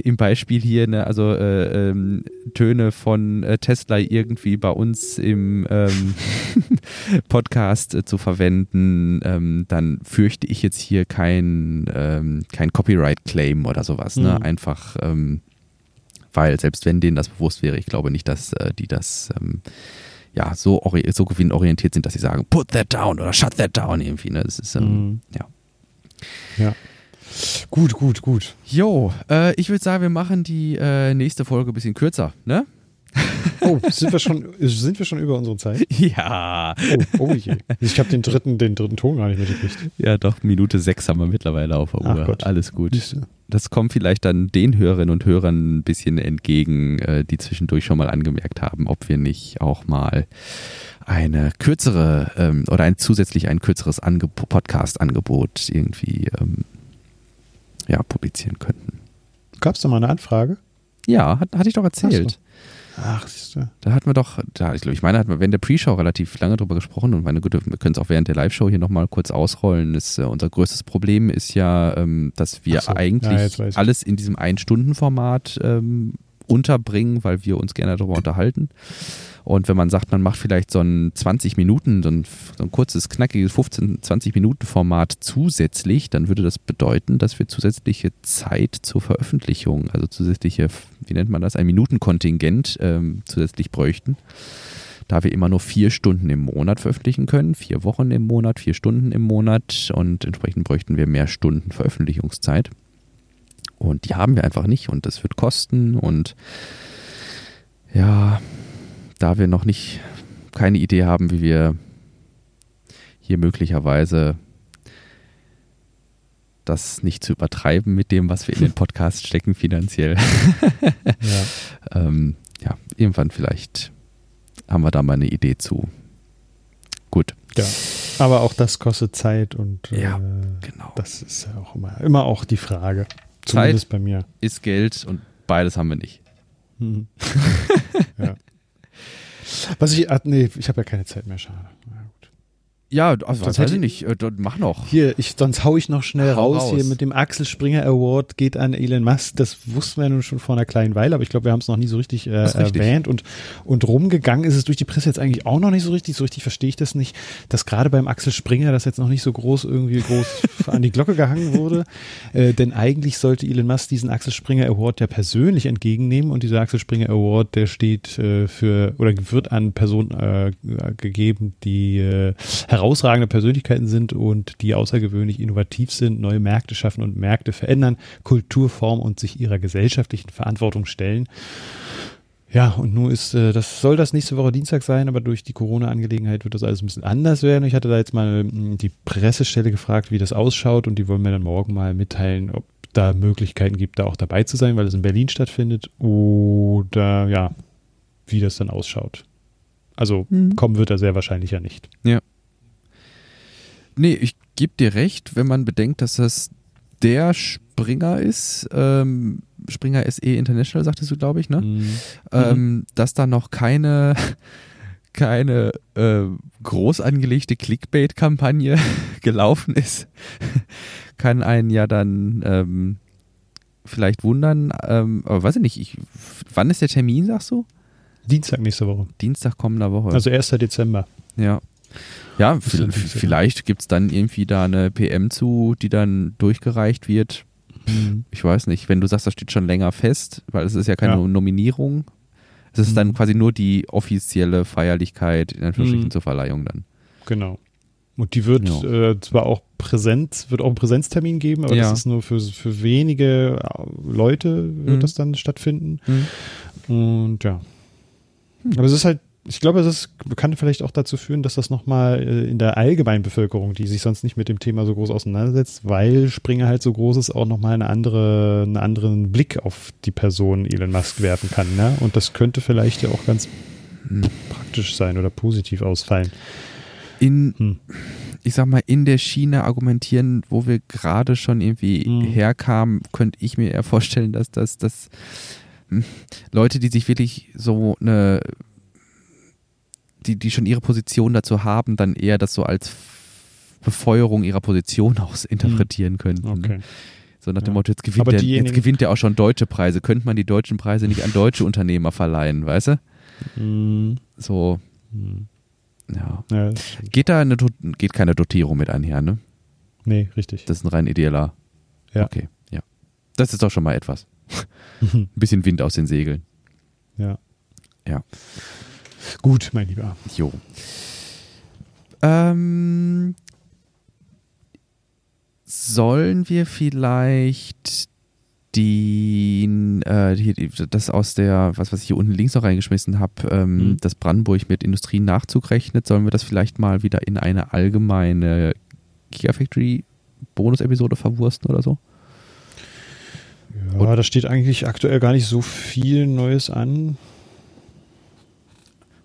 im Beispiel hier, ne, also äh, ähm, Töne von äh, Tesla irgendwie bei uns im ähm, Podcast äh, zu verwenden, ähm, dann fürchte ich jetzt hier kein, ähm, kein Copyright-Claim oder sowas, mhm. ne, einfach, ähm, weil selbst wenn denen das bewusst wäre, ich glaube nicht, dass äh, die das, ähm, ja, so, ori- so gewinnorientiert sind, dass sie sagen, put that down oder shut that down irgendwie. Ne? Das ist, ähm, mm. ja. Ja. Gut, gut, gut. Jo, äh, ich würde sagen, wir machen die äh, nächste Folge ein bisschen kürzer, ne? Oh, sind wir schon, sind wir schon über unsere Zeit? Ja. Oh, oh je. Ich habe den dritten, den dritten Ton gar nicht mitgekriegt. Ja, doch, Minute sechs haben wir mittlerweile auf der Uhr. Alles gut. Das kommt vielleicht dann den Hörerinnen und Hörern ein bisschen entgegen, die zwischendurch schon mal angemerkt haben, ob wir nicht auch mal eine kürzere ähm, oder ein zusätzlich ein kürzeres Angeb- Podcast-Angebot irgendwie ähm, ja, publizieren könnten. Gab es da mal eine Anfrage? Ja, hat, hatte ich doch erzählt. Ach, siehst du. Da hatten wir doch, da, ich glaube, ich meine, hatten wir während der Pre-Show relativ lange drüber gesprochen und meine Güte, wir können es auch während der Live-Show hier nochmal kurz ausrollen. Das, äh, unser größtes Problem ist ja, ähm, dass wir so. eigentlich ja, alles in diesem Ein-Stunden-Format ähm, unterbringen, weil wir uns gerne darüber unterhalten. Und wenn man sagt, man macht vielleicht so ein zwanzig Minuten, so ein, so ein kurzes, knackiges fünfzehn, zwanzig Minuten Format zusätzlich, dann würde das bedeuten, dass wir zusätzliche Zeit zur Veröffentlichung, also zusätzliche, wie nennt man das, ein Minutenkontingent ähm, zusätzlich bräuchten. Da wir immer nur vier Stunden im Monat veröffentlichen können, vier Wochen im Monat, vier Stunden im Monat und entsprechend bräuchten wir mehr Stunden Veröffentlichungszeit. Und die haben wir einfach nicht und das wird kosten und ja, da wir noch nicht keine Idee haben, wie wir hier möglicherweise das nicht zu übertreiben mit dem, was wir in den Podcast stecken finanziell. Ja. ähm, ja, irgendwann vielleicht haben wir da mal eine Idee zu. Gut. Ja, aber auch das kostet Zeit und ja, äh, genau. Das ist ja auch immer, immer auch die Frage. Zumindest Zeit bei mir. Ist Geld und beides haben wir nicht. Hm. Ja. Was ich, ach nee, ich habe ja keine Zeit mehr, schade. Na gut. Ja, also sonst weiß ich nicht, äh, mach noch. Hier, ich, sonst hau ich noch schnell raus, raus hier mit dem Axel Springer Award geht an Elon Musk. Das wussten wir nun schon vor einer kleinen Weile, aber ich glaube, wir haben es noch nie so richtig, äh, richtig. erwähnt und, und rumgegangen ist es durch die Presse jetzt eigentlich auch noch nicht so richtig. So richtig verstehe ich das nicht, dass gerade beim Axel Springer das jetzt noch nicht so groß irgendwie groß an die Glocke gehangen wurde. Äh, denn eigentlich sollte Elon Musk diesen Axel Springer Award ja persönlich entgegennehmen und dieser Axel Springer Award, der steht äh, für oder wird an Personen äh, gegeben, die äh, herausragende Persönlichkeiten sind und die außergewöhnlich innovativ sind, neue Märkte schaffen und Märkte verändern, Kultur formen und sich ihrer gesellschaftlichen Verantwortung stellen. Ja, und nun ist, das soll das nächste Woche Dienstag sein, aber durch die Corona-Angelegenheit wird das alles ein bisschen anders werden. Ich hatte da jetzt mal die Pressestelle gefragt, wie das ausschaut und die wollen mir dann morgen mal mitteilen, ob da Möglichkeiten gibt, da auch dabei zu sein, weil es in Berlin stattfindet oder ja, wie das dann ausschaut. Also mhm. kommen wird er sehr wahrscheinlich ja nicht. Ja. Nee, ich gebe dir recht, wenn man bedenkt, dass das der Springer ist, ähm, Springer S E International, sagtest du, glaube ich, ne? Mhm. Ähm, dass da noch keine, keine äh, groß angelegte Clickbait-Kampagne gelaufen ist, kann einen ja dann ähm, vielleicht wundern, ähm, aber weiß ich nicht, ich, wann ist der Termin, sagst du? Dienstag nächste Woche. Dienstag kommender Woche. Also erster Dezember. Ja. Ja, vielleicht gibt es dann irgendwie da eine P M zu, die dann durchgereicht wird. Ich weiß nicht, wenn du sagst, das steht schon länger fest, weil es ist ja keine ja. Nominierung. Es ist mhm. dann quasi nur die offizielle Feierlichkeit in Anführungsstrichen mhm. zur Verleihung dann. Genau. Und die wird ja. äh, zwar auch präsent, wird auch einen Präsenztermin geben, aber ja. das ist nur für, für wenige Leute wird mhm. das dann stattfinden. Mhm. Und ja. Mhm. Aber es ist halt, ich glaube, das kann vielleicht auch dazu führen, dass das nochmal in der allgemeinen Bevölkerung, die sich sonst nicht mit dem Thema so groß auseinandersetzt, weil Springer halt so groß ist, auch nochmal eine andere, einen anderen Blick auf die Person Elon Musk werfen kann. Ne? Und das könnte vielleicht ja auch ganz hm. praktisch sein oder positiv ausfallen. In, hm. ich sag mal, in der Schiene argumentieren, wo wir gerade schon irgendwie hm. herkamen, könnte ich mir eher vorstellen, dass das dass, hm, Leute, die sich wirklich so eine Die, die schon ihre Position dazu haben, dann eher das so als Befeuerung ihrer Position aus interpretieren könnten. Okay. So nach dem ja. Motto, jetzt gewinnt, der, jetzt gewinnt der auch schon deutsche Preise. Könnte man die deutschen Preise nicht an deutsche Unternehmer verleihen, weißt du? Mm. So. Mm. Ja. ja geht da eine, geht keine Dotierung mit einher, ne? Nee, richtig. Das ist ein rein ideeller. Ja. Okay, ja. Das ist doch schon mal etwas. Ein bisschen Wind aus den Segeln. Ja. Ja. Gut, mein Lieber. Jo. Ähm, sollen wir vielleicht die, äh, die, das aus der, was, was ich hier unten links noch reingeschmissen habe, ähm, mhm. dass Brandenburg mit Industrienachzug rechnet, sollen wir das vielleicht mal wieder in eine allgemeine Gigafactory-Bonus-Episode verwursten oder so? Ja, Und, da steht eigentlich aktuell gar nicht so viel Neues an.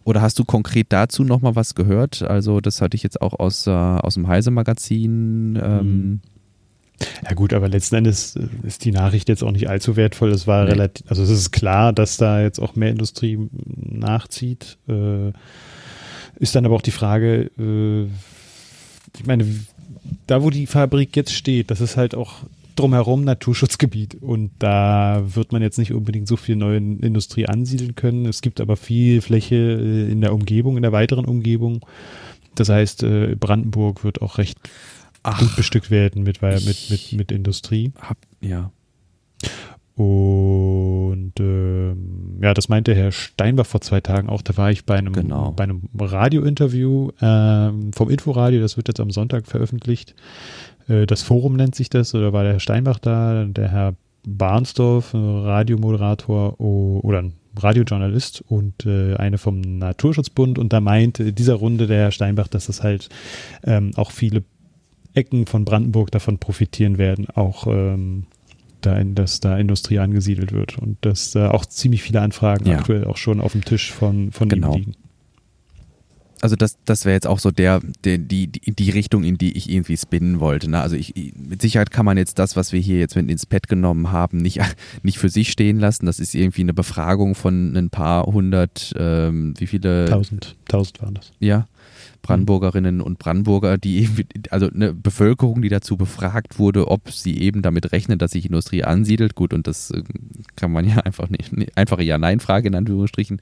Oder hast du konkret dazu nochmal was gehört? Also das hatte ich jetzt auch aus, äh, aus dem Heise-Magazin. Ähm. Ja gut, aber letzten Endes ist die Nachricht jetzt auch nicht allzu wertvoll. Es war nee. relativ, also es ist klar, dass da jetzt auch mehr Industrie nachzieht. Äh, ist dann aber auch die Frage, äh, ich meine, da wo die Fabrik jetzt steht, das ist halt auch drumherum Naturschutzgebiet und da wird man jetzt nicht unbedingt so viel neue Industrie ansiedeln können. Es gibt aber viel Fläche in der Umgebung, in der weiteren Umgebung. Das heißt, Brandenburg wird auch recht Ach, gut bestückt werden mit, mit, mit, mit Industrie. Hab, ja. Und ähm, ja, das meinte Herr Steinbach vor zwei Tagen auch, da war ich bei einem, genau. bei einem Radio-Interview ähm, vom Inforadio, das wird jetzt am Sonntag veröffentlicht. Das Forum nennt sich das, oder war der Herr Steinbach da, der Herr Barnsdorf, Radiomoderator oder ein Radiojournalist und eine vom Naturschutzbund und da meint in dieser Runde der Herr Steinbach, dass das halt ähm, auch viele Ecken von Brandenburg davon profitieren werden, auch ähm, da in, dass da Industrie angesiedelt wird und dass da auch ziemlich viele Anfragen ja. aktuell auch schon auf dem Tisch von, von genau. ihm liegen. Also das, das wäre jetzt auch so der, der die, die, die Richtung, in die ich irgendwie spinnen wollte. Ne? Also ich, mit Sicherheit kann man jetzt das, was wir hier jetzt mit ins Pad genommen haben, nicht, nicht für sich stehen lassen. Das ist irgendwie eine Befragung von ein paar hundert, ähm, wie viele? Tausend, tausend waren das. Ja, Brandenburgerinnen und Brandenburger, die also eine Bevölkerung, die dazu befragt wurde, ob sie eben damit rechnen, dass sich Industrie ansiedelt. Gut, und das kann man ja einfach nicht, einfache Ja-Nein-Frage in Anführungsstrichen.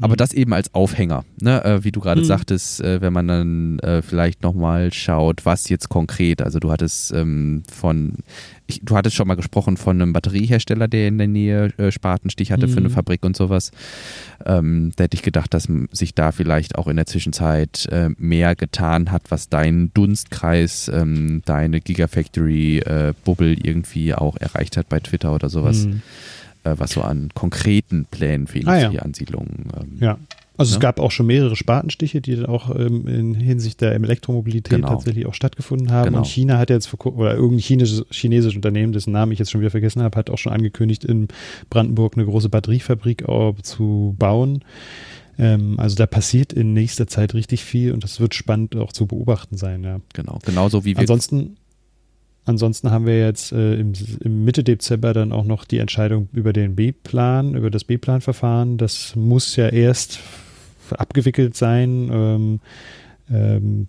Aber das eben als Aufhänger, ne? Wie du gerade mhm. sagtest, wenn man dann vielleicht nochmal schaut, was jetzt konkret, also du hattest von, ich, du hattest schon mal gesprochen von einem Batteriehersteller, der in der Nähe Spatenstich hatte mhm. für eine Fabrik und sowas. Da hätte ich gedacht, dass sich da vielleicht auch in der Zwischenzeit mehr getan hat, was deinen Dunstkreis, ähm, deine Gigafactory-Bubble äh, irgendwie auch erreicht hat bei Twitter oder sowas, mhm. äh, was so an konkreten Plänen für Industrieansiedlungen. Ah, ja. ähm, ja, also ne? Es gab auch schon mehrere Spatenstiche, die dann auch ähm, in Hinsicht der Elektromobilität genau. tatsächlich auch stattgefunden haben. Genau. Und China hat jetzt, vor, oder irgendein chinesisches, chinesisches Unternehmen, dessen Namen ich jetzt schon wieder vergessen habe, hat auch schon angekündigt, in Brandenburg eine große Batteriefabrik auch zu bauen. Also da passiert in nächster Zeit richtig viel und das wird spannend auch zu beobachten sein. Ja. Genau, genauso wie wir... Ansonsten, ansonsten haben wir jetzt äh, im, im Mitte Dezember dann auch noch die Entscheidung über den B-Plan, über das B-Plan-Verfahren. Das muss ja erst abgewickelt sein, ähm, ähm,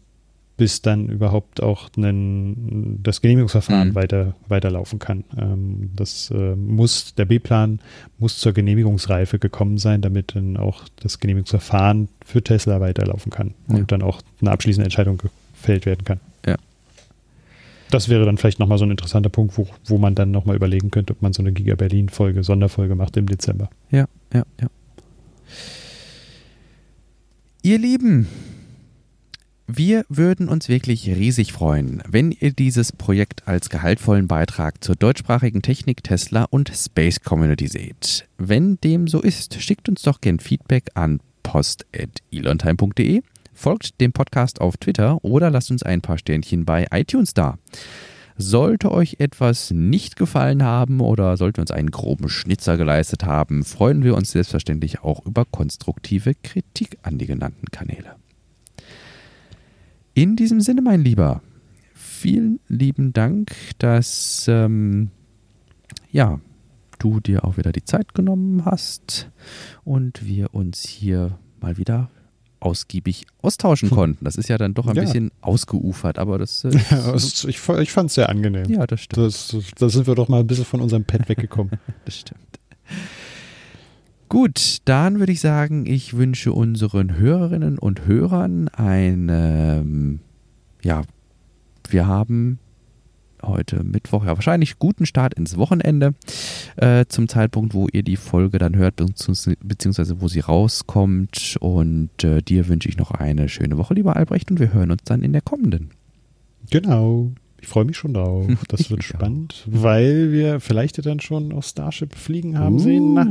bis dann überhaupt auch einen, das Genehmigungsverfahren mhm. weiter, weiterlaufen kann. Ähm, das äh, muss, der B-Plan muss zur Genehmigungsreife gekommen sein, damit dann auch das Genehmigungsverfahren für Tesla weiterlaufen kann und ja. dann auch eine abschließende Entscheidung gefällt werden kann. Ja. Das wäre dann vielleicht nochmal so ein interessanter Punkt, wo, wo man dann nochmal überlegen könnte, ob man so eine Giga Berlin-Folge, Sonderfolge macht im Dezember. Ja, ja, ja. Ihr Lieben, wir würden uns wirklich riesig freuen, wenn ihr dieses Projekt als gehaltvollen Beitrag zur deutschsprachigen Technik, Tesla und Space Community seht. Wenn dem so ist, schickt uns doch gern Feedback an post at elontime punkt de, folgt dem Podcast auf Twitter oder lasst uns ein paar Sternchen bei iTunes da. Sollte euch etwas nicht gefallen haben oder sollten wir uns einen groben Schnitzer geleistet haben, freuen wir uns selbstverständlich auch über konstruktive Kritik an die genannten Kanäle. In diesem Sinne, mein Lieber, vielen lieben Dank, dass ähm, ja, du dir auch wieder die Zeit genommen hast und wir uns hier mal wieder ausgiebig austauschen konnten. Das ist ja dann doch ein ja. bisschen ausgeufert, aber das äh, ist... Ja, also ich ich fand es sehr angenehm. Ja, das stimmt. Da sind wir doch mal ein bisschen von unserem Pad weggekommen. Das stimmt. Gut, dann würde ich sagen, ich wünsche unseren Hörerinnen und Hörern eine, ähm, ja, wir haben heute Mittwoch, ja wahrscheinlich guten Start ins Wochenende, äh, zum Zeitpunkt, wo ihr die Folge dann hört, beziehungsweise wo sie rauskommt, und äh, dir wünsche ich noch eine schöne Woche, lieber Albrecht, und wir hören uns dann in der kommenden. Genau. Ich freue mich schon drauf. Das wird spannend, weil wir vielleicht dann schon auf Starship fliegen haben uh. sehen. Na,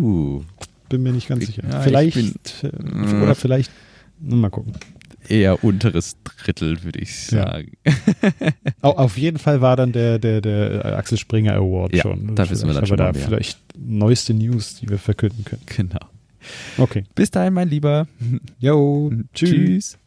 bin mir nicht ganz sicher. Ja, vielleicht bin, oder vielleicht, mal gucken. Eher unteres Drittel, würde ich sagen. Ja. Auf jeden Fall war dann der, der, der Axel Springer Award ja, schon. Da wissen wir dann schon mal da mehr. Vielleicht neueste News, die wir verkünden können. Genau. Okay. Bis dahin, mein Lieber. Jo, tschüss. tschüss.